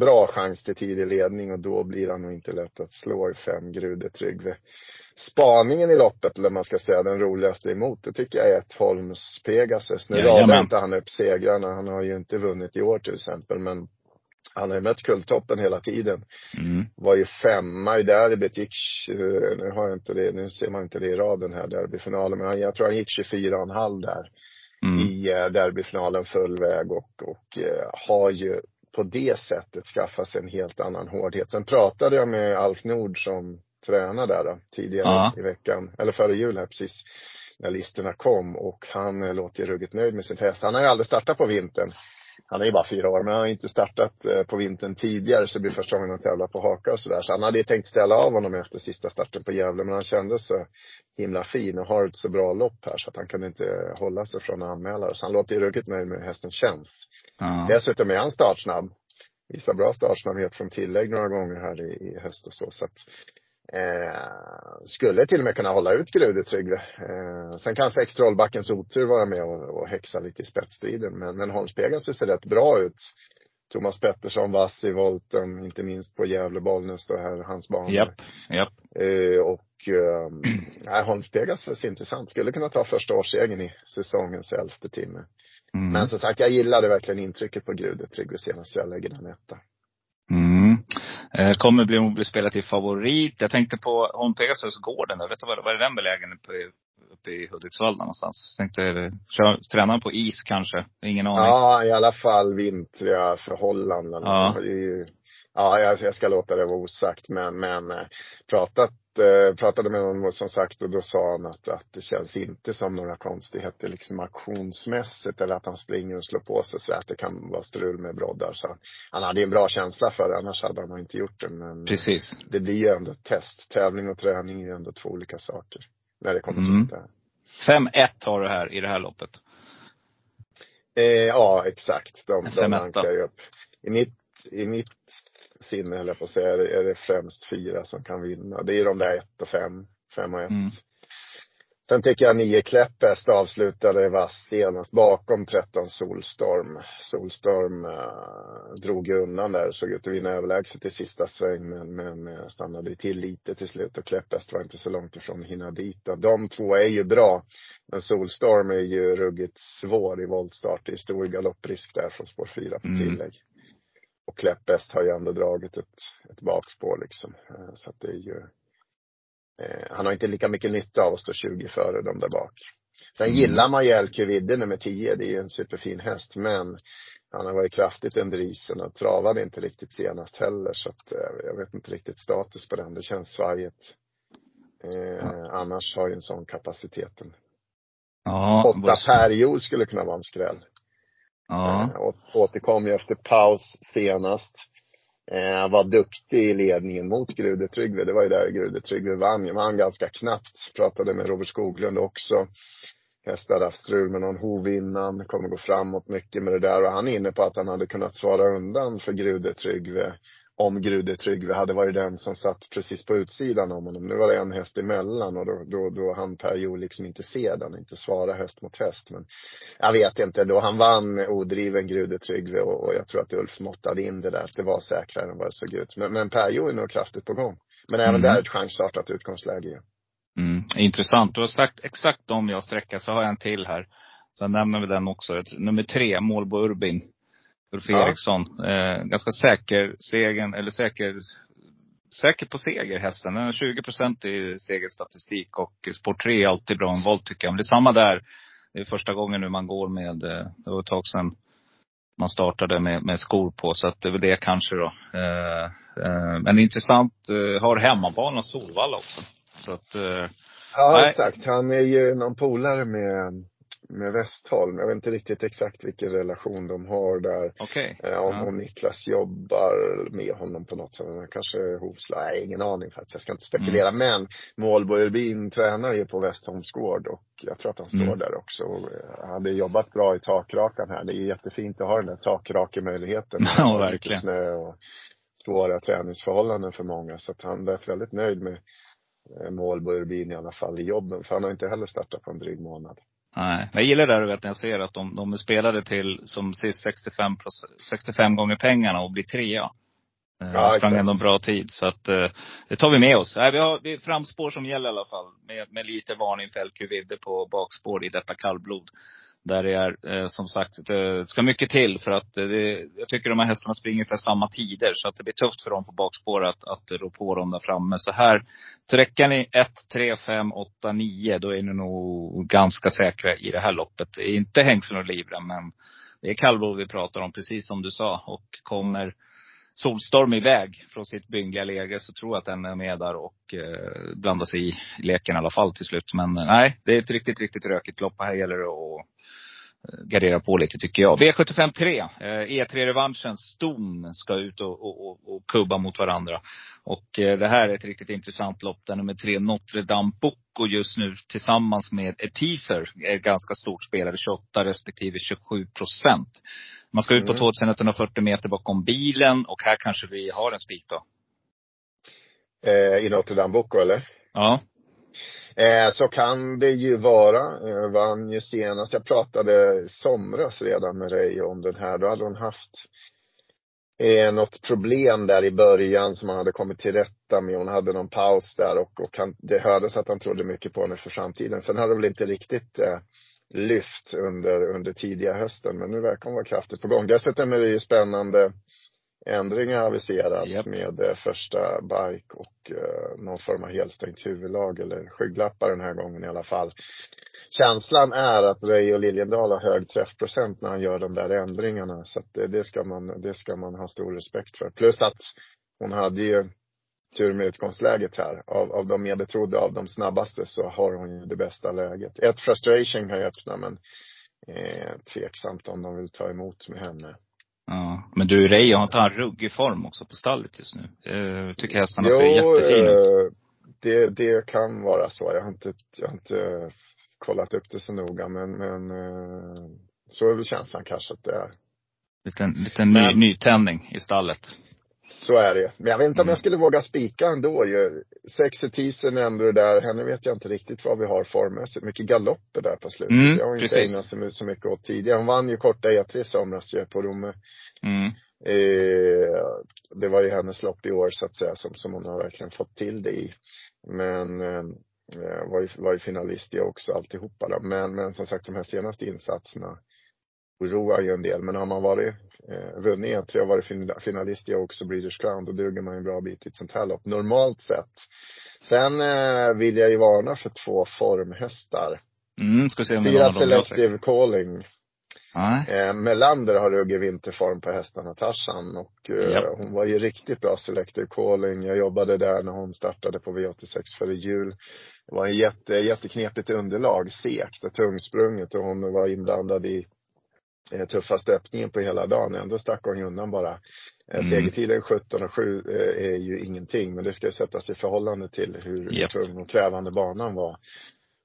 Bra chans till tidig ledning, och då blir han nog inte lätt att slå i 5 Grude Trygve. Spaningen i loppet, eller man ska säga den roligaste emot, det tycker jag är ett Holmes Pegasus. Nu radar inte han upp segrarna. Han har ju inte vunnit i år till exempel, men han har ju mött kulltoppen hela tiden. Var ju 5 i derbyt, gick, nu ser man inte det i raden här, derbyfinalen, men jag tror han gick 24,5 där i derbyfinalen full väg, och har ju på det sättet skaffas en helt annan hårdhet. Sen pratade jag med Alf Nord som tränar där tidigare i veckan, eller före jul här precis när listorna kom, och han låter ruggigt nöjd med sin häst. Han har ju aldrig startat på vintern. Han är ju bara 4 år, men han har inte startat på vintern tidigare, så det blir första gången han tävlar på hakar och sådär. Så han hade ju tänkt ställa av honom efter sista starten på Gävle, men han kände så himla fin och har ett så bra lopp här, så att han kunde inte hålla sig från att anmäla. Så han låter ju ruggigt nöjd med hur hästen känns. Dessutom är han startsnabb. Visar bra startsnabbhet från tillägg några gånger här i höst och så att... skulle till och med kunna hålla ut Grude Trygve. Sen kan sextrollbackens otur vara med och häxa lite i spetsstriden, men Holmes Pegasus ser rätt bra ut. Thomas Pettersson vass i volten, inte minst på Gävle Bollnäs då, här hans banor. Holmes Pegasus är intressant. Skulle kunna ta första årsegen i säsongens 11:e timme. Men som sagt, jag gillade verkligen intrycket på Grude Trygve senast, jag lägger den etta. Kommer bli spelat till favorit. Jag tänkte på Holmes Pegasus gården. Jag vet inte vad är den belägen uppe i Hudiksvall någonstans. Jag tänkte träna på is kanske. Ingen aning. Ja, i alla fall vintriga förhållanden. Jag ska låta det vara osagt, men pratade med honom som sagt, och då sa han att det känns inte som några konstigheter liksom auktionsmässigt, eller att han springer och slår på sig så att det kan vara strul med broddar. Så han hade en bra känsla för det, annars hade han inte gjort det. Men precis. Det blir ju ändå test. Tävling och träning är ju ändå två olika saker när det kommer till det här. 5-1 har du här i det här loppet. Ja, exakt. De rankar ju upp. I mitt sinne eller på sig är det främst 4 som kan vinna. Det är de där 1 och 5, 5 och 1. Sen tycker jag 9 Kläppest avslutade vass senast bakom 13 Solstorm. Solstorm drog undan där, såg ut att vinna överlägset i sista sväng, men stannade till lite till slut och Kläppest var inte så långt ifrån att hinna dit. De två är ju bra, men Solstorm är ju ruggigt svår i voltstart. Det är stor galopprisk där från spår 4 på tillägg. Och Kläppest har ju ändå dragit ett bakspår liksom, så att det är ju... Han har inte lika mycket nytta av att stå 20 före dem där bak. Sen gillar man ju LQ Vidde nummer 10. Det är ju en superfin häst. Men han har varit kraftigt under isen och travade inte riktigt senast heller. Så att, jag vet inte riktigt status på den. Det känns svajigt. Annars har ju en sån kapaciteten. 8 Perjol skulle kunna vara en skräll. Återkom ju efter paus senast. Han var duktig i ledningen mot Grude Trygve. Det var ju där Grude Trygve vann. Han vann ganska knappt. Pratade med Robert Skoglund också. Hästar haft strul med någon hov innan. Kommer gå framåt mycket med det där. Och han är inne på att han hade kunnat svara undan för Grude Trygve. Om Grude Trygve hade varit den som satt precis på utsidan om honom. Nu var det en häst emellan. Och då han Per Jo liksom inte se den. Inte svara häst mot häst. Men jag vet inte. Då han vann odriven Grude Trygve. Och jag tror att Ulf måttade in det där. Att det var säkrare än vad det såg ut. Men Per Jo är nog kraftigt på gång. Men även där är ett chansartat utgångsläge. Intressant. Du har sagt exakt om jag sträcker. Så har jag en till här. Så nämner vi den också. Nummer 3. Målbo Urbin. Ulf Eriksson, ganska säker segern, eller säker på seger hästen. Den har 20% i segerstatistik och sport 3 är alltid bra en volt tycker jag. Men det är samma där, det är första gången nu man går med, det var ett tag sedan man startade med skor på. Så att det är väl det kanske då. Men intressant, har hemmabana och Solvalla också. Så att, exakt, han är ju någon polare med Västholm. Jag vet inte riktigt exakt vilken relation de har där. Om Niklas jobbar med honom på något sätt. Kanske Hovsla. Nej, ingen aning faktiskt. Jag ska inte spekulera. Men Målbo Urbin tränar ju på Västholms gård. Och jag tror att han står där också. Han hade jobbat bra i takrakan här. Det är jättefint att ha den där takrake-möjligheten. Ja, verkligen. Snö och svåra träningsförhållanden för många. Så att han är väldigt nöjd med Målbo Urbin i alla fall i jobben. För han har inte heller startat på en dryg månad. Nej, jag gillar det där att jag ser att de spelade till som sist 65 gånger pengarna och blir 3. Sprang ändå en bra tid. Så att, det tar vi med oss. Vi har framspår som gäller i alla fall. Med lite varning för LQ Vidde på bakspår i detta kallblod. Där det är som sagt, det ska mycket till. För att jag tycker de här hästarna springer för samma tider. Så att det blir tufft för dem på bakspår att rå på dem där framme. Så här sträcker ni 1, 3, 5, 8, 9. Då är ni nog ganska säkra i det här loppet. Det är inte hängseln och livren, men det är kallblod vi pratar om, precis som du sa. Och kommer Solstorm iväg från sitt bynga läge, så tror jag att den är med där och blandar sig i leken i alla fall till slut. Men nej, det är ett riktigt rökigt lopp. Här gäller det att gardera på lite tycker jag. V75-3, E3-revanschen, Ston ska ut och kubba mot varandra. Och det här är ett riktigt intressant lopp. Där nummer 3, Notre Dame Boko, just nu tillsammans med Teaser är ganska stort spelare, 28 respektive 27%. Man ska ut på 2140 meter bakom bilen. Och här kanske vi har en spik då. I Notre Dame Boko eller? Ja. Så kan det ju vara. Vann ju senast. Jag pratade somras redan med dig om den här. Då hade hon haft något problem där i början som han hade kommit till rätta med. Hon hade någon paus där och det hördes att han trodde mycket på henne för framtiden. Sen hade det väl inte riktigt lyft under tidiga hösten. Men nu verkar hon vara kraftigt på gång. Dessutom är det ju spännande ändringar aviserat med första bike och någon form av helstängt huvudlag eller skygglappar den här gången i alla fall. Känslan är att Ray och Liljendal har hög träffprocent när han gör de där ändringarna. Så att det ska man ha stor respekt för. Plus att hon hade ju tur med utgångsläget här. Av de mer betrodda, av de snabbaste, så har hon ju det bästa läget. Ett frustration kan ju öppna, men tveksamt om de vill ta emot med henne. Ja, men du Ray har inte en ruggig form också på stallet just nu. Jag tycker hästarna ser jättefin ut. Det kan vara så. Jag har inte kollat upp det så noga, men så är väl känslan kanske att det är. Liten nytändning i stallet. Så är det. Men jag vet inte om jag skulle våga spika ändå ju. 6-10 ändå det där. Henne vet jag inte riktigt vad vi har formmässigt. Mycket galopper där på slutet. Jag har inte ägnat sig så mycket åt tidigare. Hon vann ju korta E3 somras på Romme. Det var ju hennes lopp i år så att säga. Som hon har verkligen fått till det i. Men var ju finalist jag också alltihopa då. Men som sagt de här senaste insatserna oroar ju en del. Men har man varit vunnit E3 och varit finalist jag också British Crown, då duger man en bra bit i ett sånt här lopp normalt sett. Sen vill jag ju varna för 2 formhästar. Ska se om Dera selective calling. Melander har rugg vinterform på hästarna Tarsan. Och hon var ju riktigt bra selective calling. Jag jobbade där när hon startade på V86 före jul. Det var en jätteknepigt underlag, sekt och tungsprunget. Och hon var inblandad i tuffaste öppningen på hela dagen. Ändå stack hon undan bara. Segertiden 17,7 är ju ingenting. Men det ska sättas i förhållande till hur tung och krävande banan var.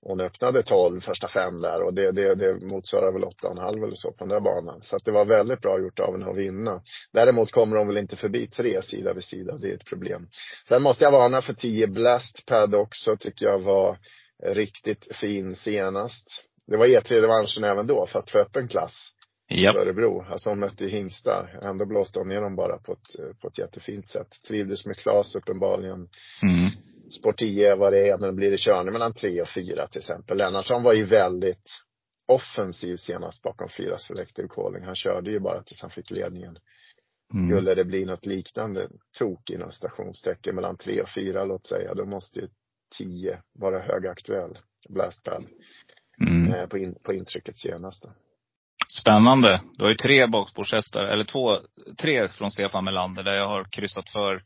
Hon öppnade 12 första 5 där. Och det motsvarar väl 8,5 eller så på den där banan. Så att det var väldigt bra gjort av henne att vinna. Däremot kommer hon väl inte förbi 3 sida vid sida. Det är ett problem. Sen måste jag varna för 10 Blastpad också. Tycker jag var riktigt fin senast. Det var E3-revanschen även då. Fast för öppen klass. Örebro. Alltså hon mötte hingstar. Ändå blåste hon ner dem bara på ett jättefint sätt. Trivdes med Klas uppenbarligen. Sport 10 var det är. Men blir det körning mellan 3 och 4 till exempel. Lennartsson var ju väldigt offensiv senast bakom 4 selective calling. Han körde ju bara tills han fick ledningen. Skulle det bli något liknande tok inom stationstecken mellan 3 och 4 låt säga. Då måste ju 10 vara högaktuell. Blastpad. På intrycket senast då. Spännande. Du har ju 3 bakspårshästar. Eller 3 från Stefan Melander. Där jag har kryssat för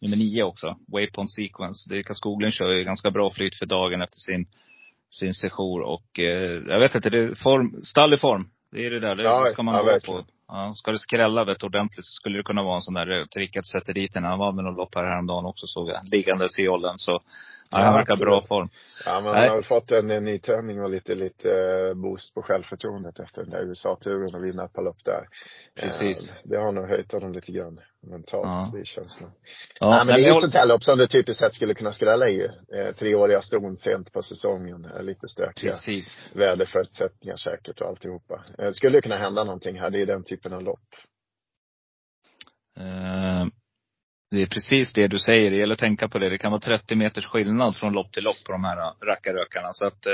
nummer 9 också. Waypoint Sequence. Det är Kai Skoglund kör ju ganska bra flyt för dagen efter sin sejour. Och jag vet inte, det är stall i form. Det är det där. Det ska man gå på. Ja, ska det skrälla vet ordentligt så skulle det kunna vara en sån där trick att sätta dit den. Han var med någon lopp här häromdagen också såg jag. Liggandes i åldern så han verkar bra form. Ja, men han har fått en ny träning och lite boost på självförtroendet efter den där USA-turen och vinna ett par lopp där. Precis. Det har nog höjt honom lite grann mentalt, det känns nog. Ja, men det är ju ett sånt här lopp som det typiskt sett skulle kunna skrälla i. 3-åriga stron sent på säsongen. Lite stökiga väderförutsättningar säkert och alltihopa. Det skulle kunna hända någonting här, det är den typen av lopp. Det är precis det du säger. Det gäller att tänka på det. Det kan vara 30 meters skillnad från lopp till lopp på de här rackarökarna. Så att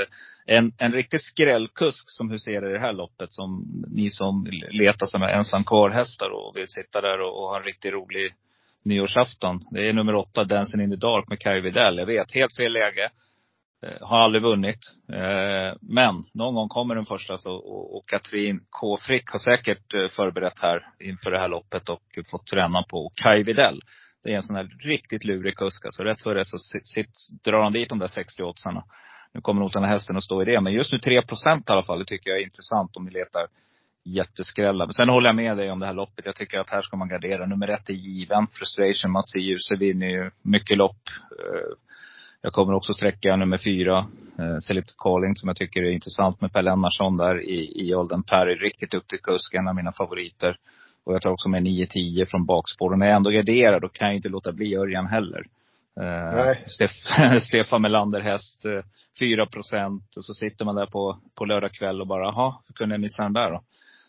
en riktig skrällkusk som huserar i det här loppet. Som ni som letar som är ensam kvarhästar och vill sitta där och ha en riktigt rolig nyårsafton. Det är nummer 8, Dancing in the Dark med Kai Widell. Jag vet, helt fel läge. Har aldrig vunnit. Men någon gång kommer den första. Så, och Katrin K. Frick har säkert förberett här inför det här loppet och fått träna på Kai Widell. Det är en sån här riktigt lurig kusk. Alltså rätt så är det så drar han dit de där 60-åtsarna. Nu kommer nog den här hästen att stå i det. Men just nu 3% i alla fall. Det tycker jag är intressant om ni letar jätteskrälla. Men sen håller jag med dig om det här loppet. Jag tycker att här ska man gardera. Nummer 1 är given. Frustration. Mats i ljuset vinner ju mycket lopp. Jag kommer också sträcka nummer 4. Selective Calling som jag tycker är intressant med Per Lennarsson där i åldern. Per är riktigt duktig kusk. En av mina favoriter. Och jag tar också med 9-10 från bakspåren. När jag ändå garderar, då kan jag inte låta bli Örjan heller. Stefan Melander häst, 4%. Och så sitter man där på lördag kväll och bara, aha, hur kunde jag missa den där då?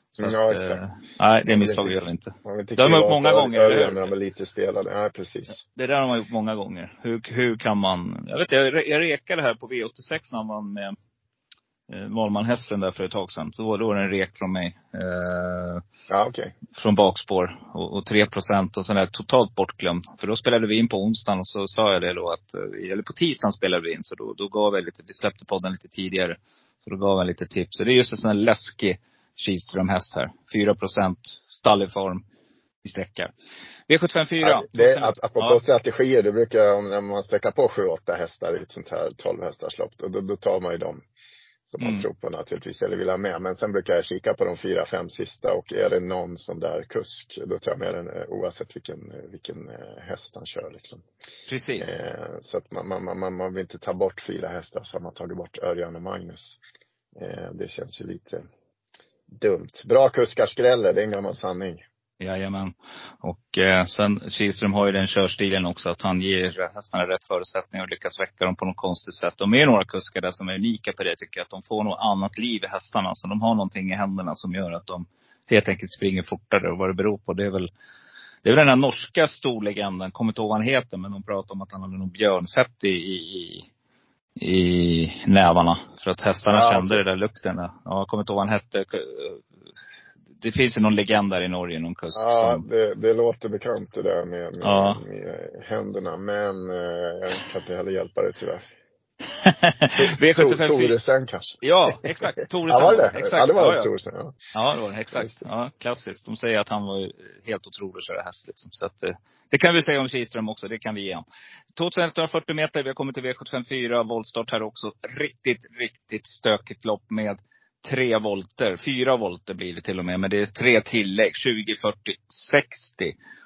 Så ja, att, exakt. Nej, det misstag gör inte. Det har man gjort många gånger. Precis. Det där har man gjort många gånger. Hur kan man... Jag vet, jag rekade här på V86 när man med Valman hästen där för ett tag sedan. Då var det en rek från mig. Från bakspår. Och 3% och sådär totalt bortglömd. För då spelade vi in på onsdagen. Och så sa jag det då att... Eller på tisdagen spelade vi in. Så då gav jag lite... Vi släppte podden lite tidigare. Så då gav jag lite tips. Så det är just en sån här läskig Kiström-häst här. 4% stalliform i sträckar. V754. Apropå strategier. Det brukar jag... När man sträcker på 7-8 hästar i ett sånt här 12-hästarslopp. Då tar man ju dem. Som man tror på naturligtvis eller vill ha med. Men sen brukar jag kika på de 4-5 sista. Och är det någon som där kusk, då tar jag med den oavsett vilken häst han kör liksom. Precis. Så att man vill inte ta bort 4 hästar. Så har man tagit bort Örjan och Magnus. Det känns ju lite dumt. Bra kuskar skräller, det är en gammal sanning. Jajamän. Och sen Kihlström har ju den körstilen också, att han ger hästarna rätt förutsättningar och lyckas väcka dem på något konstigt sätt. Och med några kuskar där som är unika på det, tycker jag att de får något annat liv i hästarna. Så de har någonting i händerna som gör att de helt enkelt springer fortare. Och vad det beror på, det är väl den här norska storlegenden, kommer inte ihåg vad han heter, men de pratar om att han hade någon björnfett i nävarna. För att hästarna kände det där lukten. Ja, jag kommer inte ihåg vad han hette. Det finns ju någon legend där i Norge, någon kust. Ja, som... det låter bekant det där med händerna. Men jag kan inte heller hjälpa det tyvärr. V75 Toresen kanske. Ja, exakt. Toresen. Ja, det exakt. Ja, det var Toresen. Ja. Ja, det var exakt. Ja, klassiskt. De säger att han var helt otrolig så det häst liksom. Så att, det kan vi säga om Kihlström också, det kan vi ge honom. 2140 meter, vi har kommit till V754, voltstart här också. Riktigt, riktigt stökigt lopp med 4 volter blir det till och med. Men det är 3 tillägg, 20, 40, 60.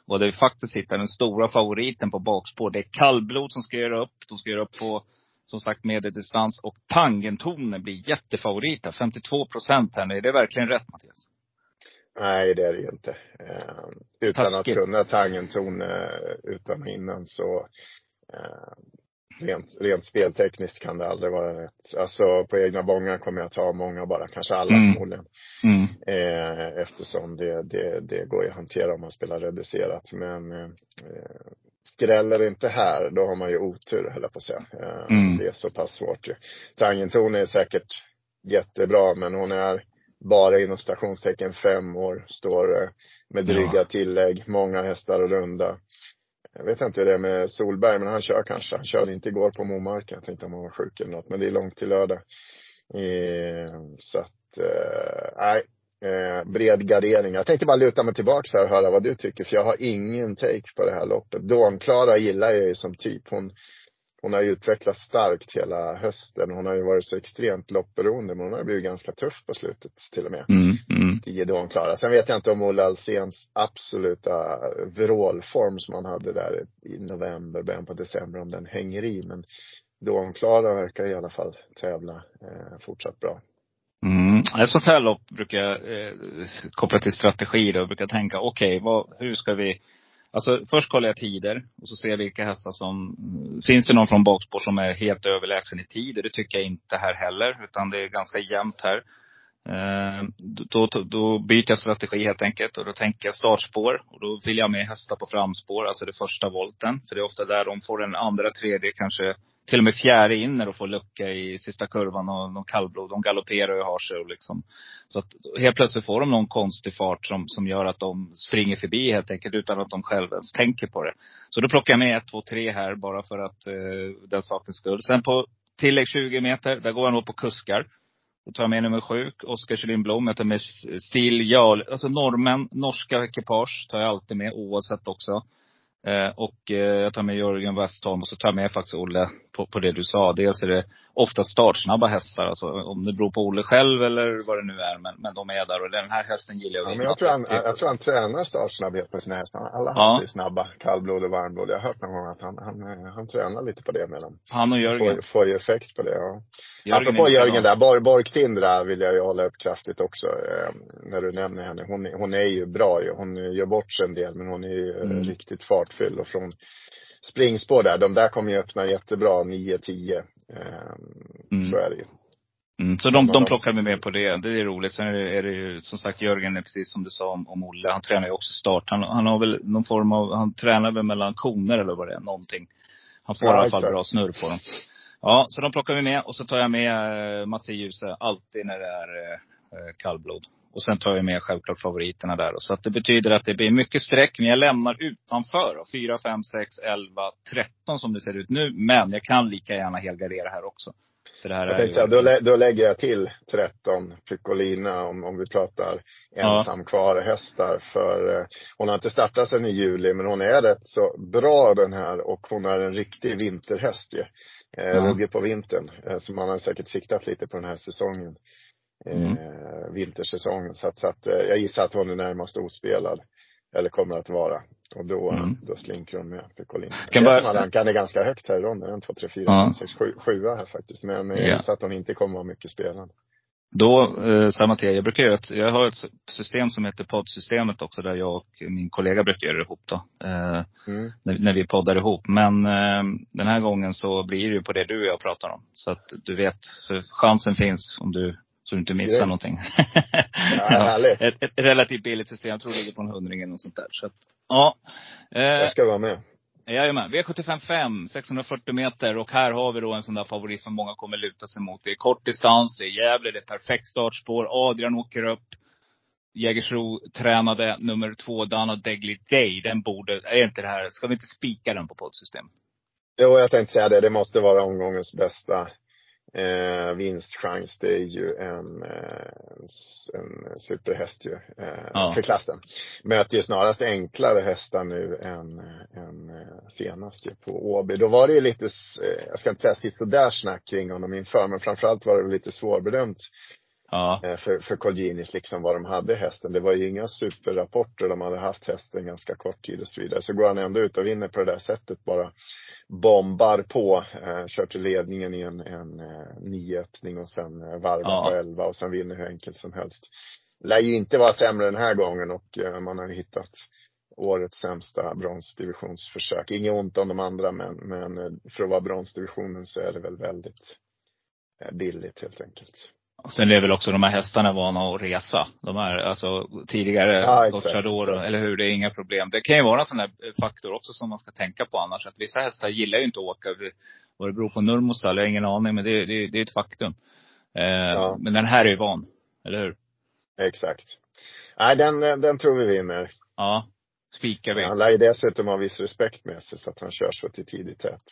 Och där vi faktiskt hittar den stora favoriten på bakspår. Det är kallblod som ska göra upp. De ska göra upp på, som sagt, medeldistans. Och tangentonen blir jättefavorita, 52% här nu. Är det verkligen rätt, Mattias? Nej, det är det inte. Utan taskigt. Att kunna tangenton utan innan så... Rent speltekniskt kan det aldrig vara rätt. Alltså på egna bångar kommer jag ta många, bara kanske alla förmodligen. Mm. Eftersom det går att hantera om man spelar reducerat. Men skräller inte här, då har man ju otur, höll jag på att säga. Det är så pass svårt ju. Tangenton är säkert jättebra, men hon är bara inom stationstecken 5 år. Står med dryga tillägg, många hästar och runda. Jag vet inte hur det är med Solberg, men han kör kanske. Han körde inte igår på Momarken. Jag tänkte om han var sjuk eller något. Men det är långt till lördag. Så att, bred gardering. Jag tänker bara luta mig tillbaka här och höra vad du tycker. För jag har ingen take på det här loppet. Dawn-Klara gillar jag ju som typ. Hon har utvecklats starkt hela hösten. Hon har ju varit så extremt loppberoende. Men hon har blivit ganska tuff på slutet till och med. Det är Dawn-Klara. Sen vet jag inte om Olle Alséns absoluta vrålform som han hade där i november, början på december, om den hänger i. Men Dawn-Klara verkar i alla fall tävla fortsatt bra. Ett sånt här lopp brukar jag koppla till strategi. Då brukar jag tänka, hur ska vi... Alltså först kollar jag tider och så ser jag vilka hästar som... Finns det någon från bakspår som är helt överlägsen i tid? Det tycker jag inte här heller, utan det är ganska jämnt här. Då byter jag strategi helt enkelt, och då tänker jag startspår. Och då vill jag med hästar på framspår, alltså det första volten. För det är ofta där de får den andra, tredje, kanske till och med fjärde in när de får lucka i sista kurvan. Och de kallblod, de galopperar och har sig och liksom. Så att helt plötsligt får de någon konstig fart som gör att de springer förbi helt enkelt, utan att de själva ens tänker på det. Så då plockar jag med 1, 2, 3 här, bara för att den sakens skull. Sen på tillägg 20 meter, där går jag nog på kuskar. Då tar jag med nummer 7, Oskar Kjellinblom. Jag tar med Stil Jarl. Alltså normen, norska ekipage tar jag alltid med, oavsett också. Och jag tar med Jörgen Westholm. Och så tar jag med faktiskt Olle på det du sa. Dels är det ofta startsnabba hästar, alltså, om det beror på Olle själv eller vad det nu är. Men de är där, och den här hästen gillar jag. Men jag tror han tränar startsnabbhet på sina hästar. Alla hästar är snabba, kallblod och varmblod. Jag har hört någon gång att han tränar lite på det med dem. Han och Jörgen får ju effekt på det, Apropå Jörgen där, Borgtindra vill jag ju hålla upp kraftigt också. När du nämner henne, hon är ju bra, hon gör bort sig en del, men hon är ju riktigt fartfylld. Och från springspår där, de där kommer ju öppna jättebra, 9-10. Så är det ju. Så de plockar vi med på det. Det är roligt. Sen är det ju som sagt, Jörgen är precis som du sa om Olle. Han tränar ju också start. Han har väl någon form av, han tränar väl mellan koner eller vad det är, någonting. Han får i alla fall bra snurr på dem. Ja, så de plockar vi med. Och så tar jag med Matsi Ljuse alltid när det är kallblod. Och sen tar jag med självklart favoriterna där. Så att det betyder att det blir mycket streck. Men jag lämnar utanför 4, 5, 6, 11, 13 som det ser ut nu. Men jag kan lika gärna helgardera här också. För det här jag tänkte då lägger jag till 13 Piccolina om vi pratar ensam kvar hästar. För hon har inte startat sedan i juli, men hon är rätt så bra den här. Och hon är en riktig vinterhäst ju. Rugger på vintern. Så man har säkert siktat lite på den här säsongen. Vintersäsongen. Så att jag gissar att hon är närmast ospelad. Eller kommer att vara. Och då slinker hon med Piccolin. Rankan är ganska högt här i ronden. 1, 2, 3, 4, 5, 6, 7 här faktiskt. Men jag gissar att hon inte kommer att vara mycket spelad. Då sa Mattias, jag brukar göra jag har ett system som heter poddsystemet också, där jag och min kollega brukar göra det ihop då, när vi poddar ihop. Men den här gången så blir det ju på det du och jag pratar om, så att du vet, så chansen finns om du, så du inte missar någonting. Ja, ja, ett relativt billigt system, jag tror det ligger på en 100 och sånt där, så att, ja. Jag ska vara med. Jajamän, V75 640 meter, och här har vi då en sån där favorit som många kommer luta sig mot. Det är kort distans, det är Gävle, det är perfekt startspår. Adrian åker upp, Jägersro tränade nummer 2 Dana Degli Day. Den borde, är inte det här, ska vi inte spika den på poddsystem? Jo, jag tänkte säga det, det måste vara omgångens bästa vinstchans. Det är ju en superhäst ju, för klassen. Möter ju snarast enklare hästar nu än senast ju på Åby. Då var det ju lite, jag ska inte säga sitt och där snack kring honom inför, men framförallt var det lite svårbedömt för Colginis liksom, vad de hade hästen. Det var ju inga superrapporter, de hade haft hästen ganska kort tid och så vidare. Så går han ändå ut och vinner på det där sättet, bara bombar på, kör till ledningen i en nyöppning och sen varvar på 11 och sen vinner hur enkelt som helst. Lär ju inte vara sämre den här gången, och man har hittat årets sämsta bronsdivisionsförsök. Inget ont om de andra, men för att vara bronsdivisionen så är det väl väldigt billigt helt enkelt. Och sen är väl också de här hästarna vana att resa. De här, alltså tidigare Tortrador, eller hur, det är inga problem. Det kan ju vara en sån här faktor också som man ska tänka på annars. Att vissa hästar gillar ju inte att åka. Vad det beror på Nurmos, eller jag har ingen aning, men det är ett faktum. Men den här är ju van, eller hur? Exakt. Nej, den tror vi vinner. Ja, spikar vi. Han lär ju dessutom ha viss respekt med sig, så att han kör så till tidigt tätt.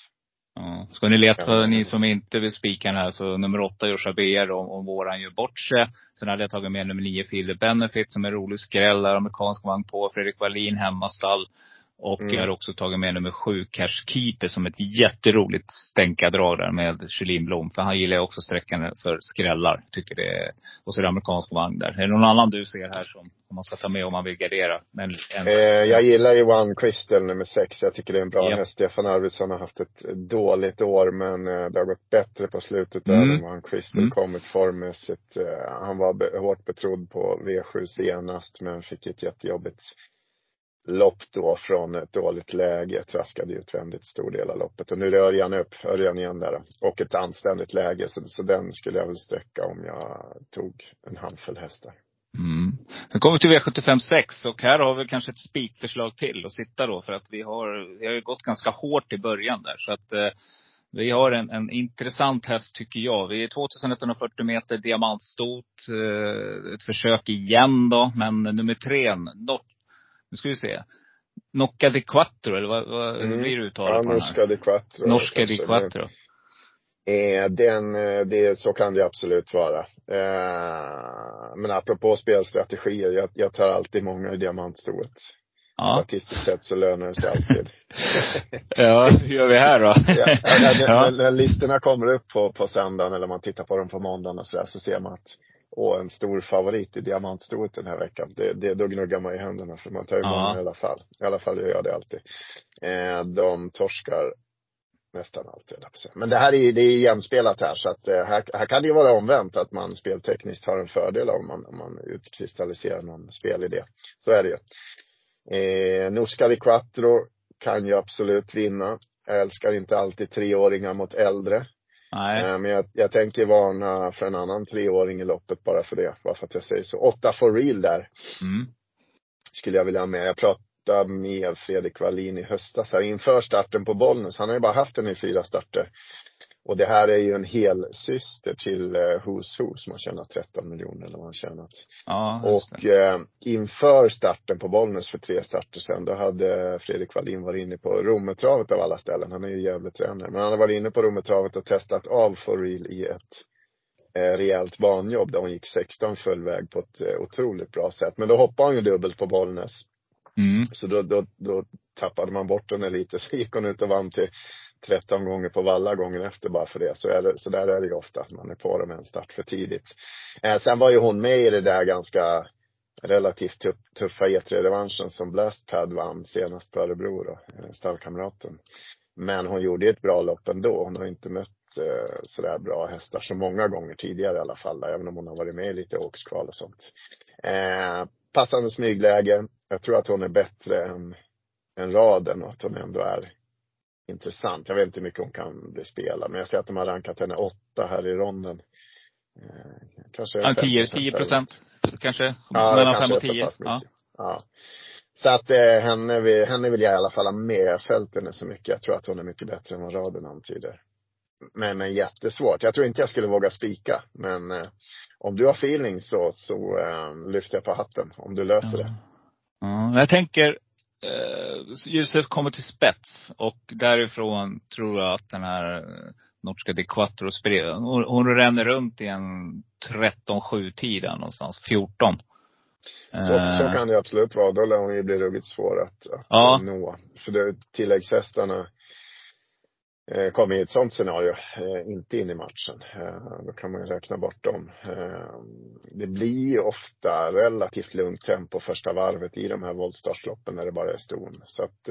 Ja. Ska ni leta, ni som inte vill spika den här, så nummer 8 Joshua BR om våran gör bort sig. Sen hade jag tagit med nummer 9 Philip Benefit, som är rolig skräll, amerikansk vagn på Fredrik Wallin hemmastall. Och jag har också tagit med nummer 7 Cash Keeper, som ett jätteroligt stänkadrag där med Kjellin Blom, för han gillar också sträckan för skrällar, tycker det är. Och så är det amerikansk vagn där. Är det någon annan du ser här som man ska ta med om man vill gardera? Jag gillar ju One Crystal nummer 6. Jag tycker det är en bra häst. Stefan Arvidsson har haft ett dåligt år, men det har gått bättre på slutet än One Crystal kommit formmässigt. Han var hårt betrodd på V7 senast, men fick ett jättejobbigt lopp då från ett dåligt läge. Traskade utvändigt stor del av loppet, och nu rör han upp, Örjan igen där, och ett anständigt läge, så den skulle jag väl sträcka om jag tog en handfull hästar. Sen kommer vi till V75 6, och här har vi kanske ett spikförslag till att sitta då, för att vi har ju gått ganska hårt i början där, så att vi har en intressant häst tycker jag. Vi är 2140 meter diamantstort, ett försök igen då, men nummer 3 Nu ska vi se. Norska de Quattro, eller vad hur blir det uttalat på den här? Norska de Quattro. Norska de Quattro. Så kan det absolut vara. Men apropå spelstrategier, jag tar alltid många i diamantstorhet. Statistiskt sett så lönar det sig alltid. Ja, hur gör vi här då? När listorna kommer upp på söndagen, eller man tittar på dem på måndagen och så ser man att en stor favorit i diamantstoret den här veckan. Då gnuggar man i händerna, för man tar ju många i alla fall. I alla fall gör det alltid. De torskar nästan alltid. Men det här är jämspelat här, så att här kan det ju vara omvänt, att man speltekniskt har en fördel om man utkristalliserar någon spelidé. Så är det ju. Norska de Quattro kan ju absolut vinna. Jag älskar inte alltid treåringar mot äldre. Nej. Men jag tänker varna för en annan treåring i loppet, bara för det, bara för att jag säger så. 8 For Real där skulle jag vilja ha med. Jag pratade med Fredrik Wallin i höstas här inför starten på Bollnäs. Han har ju bara haft den i 4 starter, och det här är ju en hel syster till Who's Who, som har tjänat 13 miljoner eller vad han tjänat. Och inför starten på Bollnäs för 3 starter sen, då hade Fredrik Wallin varit inne på Rombetraget av alla ställen. Han är ju jävligt tränare, men han har varit inne på Rombetraget och testat av For Real i ett rejält banjobb, där hon gick 16 fullväg på ett otroligt bra sätt. Men då hoppade hon ju dubbelt på Bollnäs, så då tappade man bort den lite. Så gick hon ut och vann till 13 gånger på valla gången efter, bara för det. Så där är det ju ofta, att man är på dem en start för tidigt. Sen var ju hon med i det där ganska relativt tuffa E3-revanschen som Blastpad vann senast på Örebro då, stallkamraten. Men hon gjorde ett bra lopp ändå. Hon har inte mött sådär bra hästar så många gånger tidigare i alla fall. Även om hon har varit med i lite åkskval och sånt. Passande smygläge. Jag tror att hon är bättre än raden och att hon ändå är intressant. Jag vet inte hur mycket hon kan bli spelad. Men jag ser att de har rankat henne 8 här i ronden. Kanske 10% kanske. Ja, mellan kanske 5 och 10. Ja. Så att henne vill jag i alla fall ha med. Jag har följt henne så mycket. Jag tror att hon är mycket bättre än vad raden antyder. Men jättesvårt. Jag tror inte jag skulle våga spika. Men om du har feeling så lyfter jag på hatten. Om du löser det. Jag tänker Josef kommer till spets. Och därifrån tror jag att den här norska de Quattro Spred, hon ränner runt i en 13-7-tiden någonstans, 14. Så kan det absolut vara. Då lär hon ju bli ruggigt svår att nå. För det, tilläggshästarna kommer i ett sånt scenario inte in i matchen. Då kan man ju räkna bort dem. Det blir ju ofta relativt lugnt tempo första varvet i de här voltstartsloppen när det bara är ston. Så att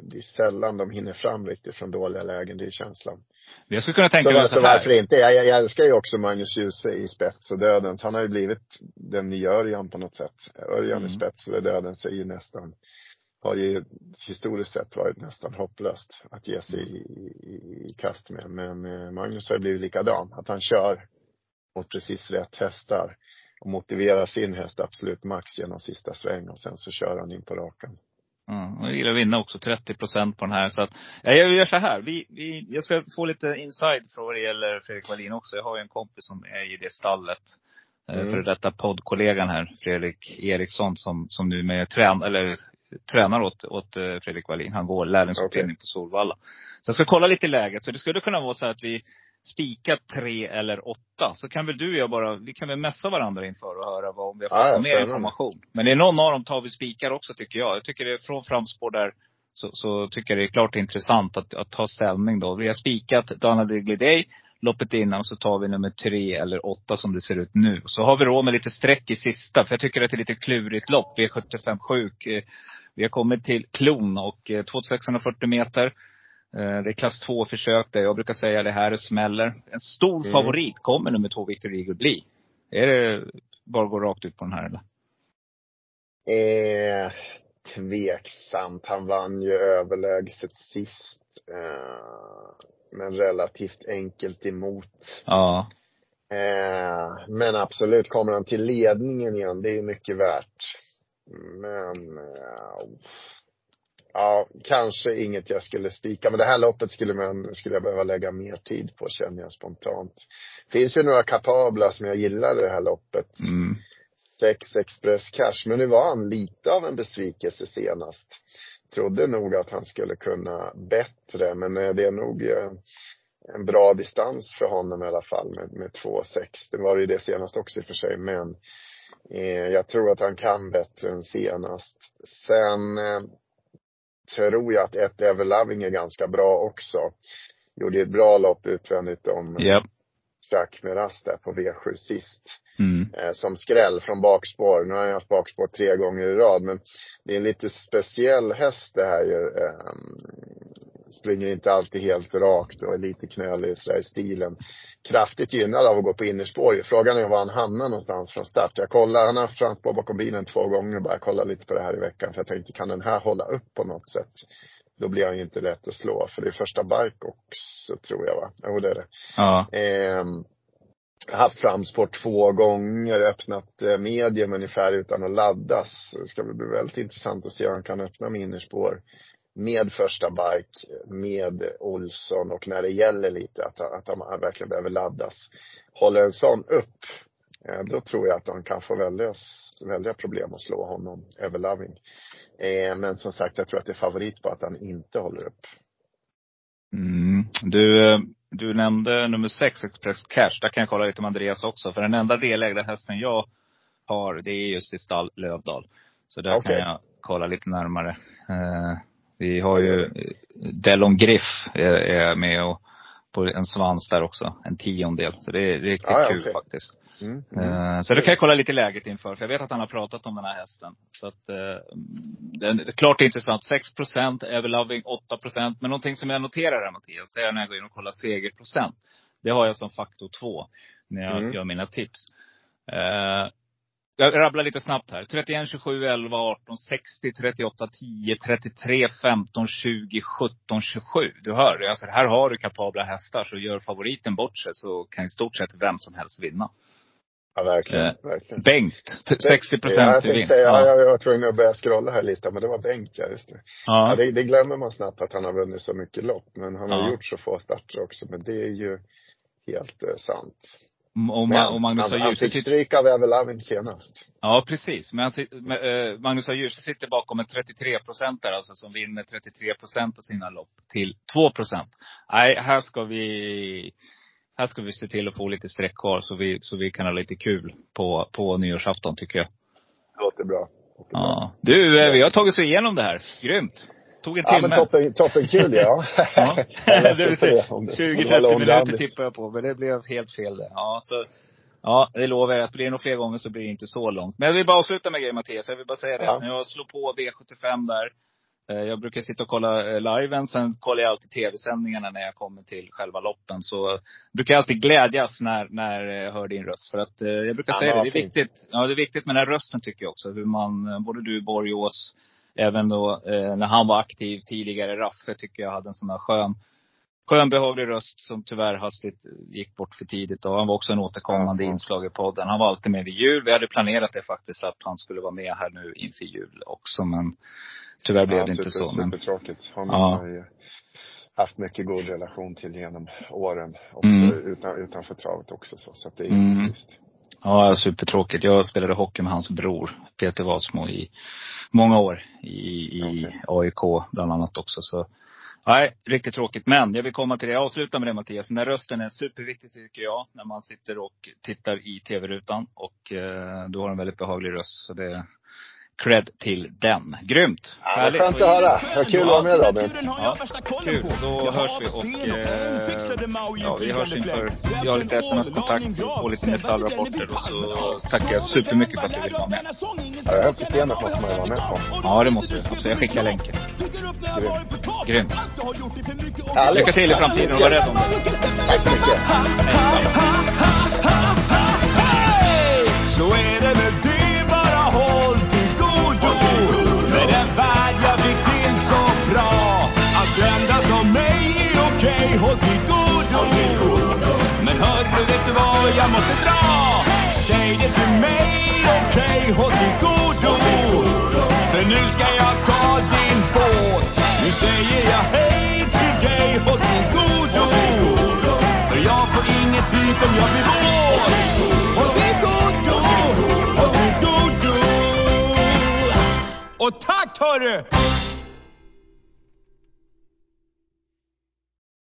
det är sällan de hinner fram riktigt från dåliga lägen, det är känslan. Jag skulle kunna tänka mig så här. Varför inte? Jag älskar ju också Magnus Djuse i spets och dödens. Han har ju blivit den nya Örjan på något sätt. Örjan i spets och dödens är ju nästan, har ju historiskt sett varit nästan hopplöst att ge sig i kast med. Men Magnus har ju blivit likadan. Att han kör mot precis rätt hästar och motiverar sin häst absolut max genom sista sväng. Och sen så kör han in på rakan. Jag gillar att vinna också 30% på den här. Så att, jag gör så här. Jag ska få lite inside från vad det gäller Fredrik Wallin också. Jag har ju en kompis som är i det stallet. För detta poddkollegan här, Fredrik Eriksson, som nu med tränar åt Fredrik Wallin. Han går lärlingsutbildning på Solvalla. Så jag ska kolla lite i läget. Så det skulle kunna vara så att vi spikar 3 eller 8. Så kan väl du och jag bara, vi kan väl mässa varandra inför och höra om vi har fått mer information. Men det är någon av dem tar vi spikar också, tycker jag. Jag tycker det är från framspår där. Så tycker jag det är klart intressant att ta ställning då. Vi har spikat Dana Digliday loppet innan, så tar vi nummer 3 eller 8 som det ser ut nu. Så har vi råd med lite sträck i sista. För jag tycker att det är lite klurigt lopp. Vi är 75 sjuk. Vi har kommit till Klon och 2640 meter. Det är klass 2 försök där. Jag brukar säga det här smäller. En stor favorit kommer nummer 2 Victor Eagle bli. Är det bara gå rakt ut på den här eller? Tveksamt. Han vann ju överlägset sist. Men relativt enkelt emot. Ja. Men absolut, kommer han till ledningen igen, det är mycket värt. Men kanske inget jag skulle spika. Men det här loppet skulle jag behöva lägga mer tid på, känner jag spontant. Finns ju några kapabla som jag gillar i det här loppet. 6 Express Cash. Men nu var han lite av en besvikelse senast. Trodde nog att han skulle kunna bättre. Men det är nog en bra distans för honom i alla fall. Med 2,6. Det var ju det senast också i och för sig. Men jag tror att han kan bättre än senast. Sen tror jag att ett Everloving är ganska bra också. Gjorde ett bra lopp utvändigt om Jack Meras där på V7 sist. Som skräll från bakspår. Nu har jag haft bakspår 3 gånger i rad. Men det är en lite speciell häst det här. Springer inte alltid helt rakt och är lite knölig sådär i stilen. Kraftigt gynnad av att gå på innerspår. Frågan är var han hamnar någonstans från start. Jag kollar, han har haft framspår bakom bilen 2 gånger och bara kollar lite på det här i veckan. För jag tänkte, kan den här hålla upp på något sätt? Då blir han inte lätt att slå. För det är första bike också, tror jag va? Jo, det är det. Ja. Haft framspår 2 gånger, öppnat medium ungefär utan att laddas. Det ska bli väldigt intressant att se om han kan öppna med innerspår. Med första bike, med Olsson och när det gäller lite att han verkligen behöver laddas. Håller en sån upp, då tror jag att han kan få väldiga problem att slå honom över Loving. Men som sagt, jag tror att det är favorit på att han inte håller upp. Du nämnde nummer 6 Express Cash. Där kan jag kolla lite om Andreas också. För den enda delägda hästen jag har, det är just i stall Lövdal. Så där kan jag kolla lite närmare. Vi har ju Delon Griff är med och på en svans där också. En 10-ondel. Så det är riktigt kul faktiskt. Mm. Så du kan jag kolla lite läget inför. För jag vet att han har pratat om den här hästen. Så att, det är klart intressant. 6% Everloving, 8%. Men någonting som jag noterar här, Mattias, det är när jag går in och kollar segerprocent. Det har jag som faktor 2 när jag gör mina tips. Jag rabblar lite snabbt här. 31, 27, 11, 18, 60, 38, 10, 33, 15, 20, 17, 27. Du hör, alltså här har du kapabla hästar. Så gör favoriten bort sig så kan i stort sett vem som helst vinna. Ja, verkligen. Verkligen. Bengt, 60% vinst. Jag var tvungen att börja scrolla här listan, men det var Bengt, just nu. Ja. Ja, det glömmer man snabbt att han har vunnit så mycket lopp. Men han har gjort så få starter också. Men det är ju helt sant. Han fick stryk av Everloving senast. Ja, precis. Men Magnus A. Djurs sitter bakom en 33% där, alltså, som vinner 33% av sina lopp till 2%. Nej, här ska vi se till att få lite streck kvar så vi kan ha lite kul på nyårsafton, tycker jag. Det låter bra. Ja. Du, vi har tagit sig igenom det här. Grymt. Tog en timme. Ja, men toppen kul, ja. Ja. 20-30 minuter tippar jag på, men det blev helt fel. Ja, det lovar jag. Att blir det nog fler gånger så blir det inte så långt. Men jag vill bara avsluta med grejer, Mattias. Jag vill bara säga det. Jag slår på V75 där. Jag brukar sitta och kolla liven. Sen kollar jag alltid tv-sändningarna när jag kommer till själva loppen. Så brukar jag alltid glädjas när jag hör din röst. För att jag brukar säga det är viktigt. Ja, det är viktigt med den här rösten, tycker jag också. Hur man, både du, Borgås, även då när han var aktiv tidigare, Raffe, tycker jag hade en sån här skön behaglig röst som tyvärr hastigt gick bort för tidigt. Och han var också en återkommande inslag i podden. Han var alltid med vid jul. Vi hade planerat det faktiskt att han skulle vara med här nu inför jul också. Men tyvärr blev det inte så. Supertråkigt. Han har ju haft mycket god relation till genom åren. Också, utanför travet också. Så att det är intressant. Ja, supertråkigt. Jag spelade hockey med hans bror Peter Wadsmo i många år i AIK bland annat också. Så nej, riktigt tråkigt. Men jag vill komma till det. Jag avslutar med det, Mattias. Den där rösten är superviktig, tycker jag, när man sitter och tittar i tv-rutan. Och du har en väldigt behaglig röst. Så det är cred till den. Grymt. Ja, det är skönt att höra. Vad kul att vara med, Robin. Ja, kul. Då hörs vi. Och ja, vi hörs inför. Vi har lite SMS-kontakt och lite nästallrapporter. Och så tackar jag supermycket för att du vill vara med. Ja, jag hoppas gärna att man vara med på. Ja, det måste du. Så jag skickar länken. Grymt. Lycka till i framtiden och var rädd om det. Tack så mycket. Så är det med det, bara håll till godo. Med den värld jag fick till så bra. Att vända som mig är okej, håll till godo. Men hörru, vet du vad, jag måste dra. Säg det till mig, okej, håll till godo. För nu ska jag ta din båt. Nu säger jag hej till dig, håll till godo. För jag får inget fint om jag blir våt. Håll till godo, håll till godo. Och tack hörru!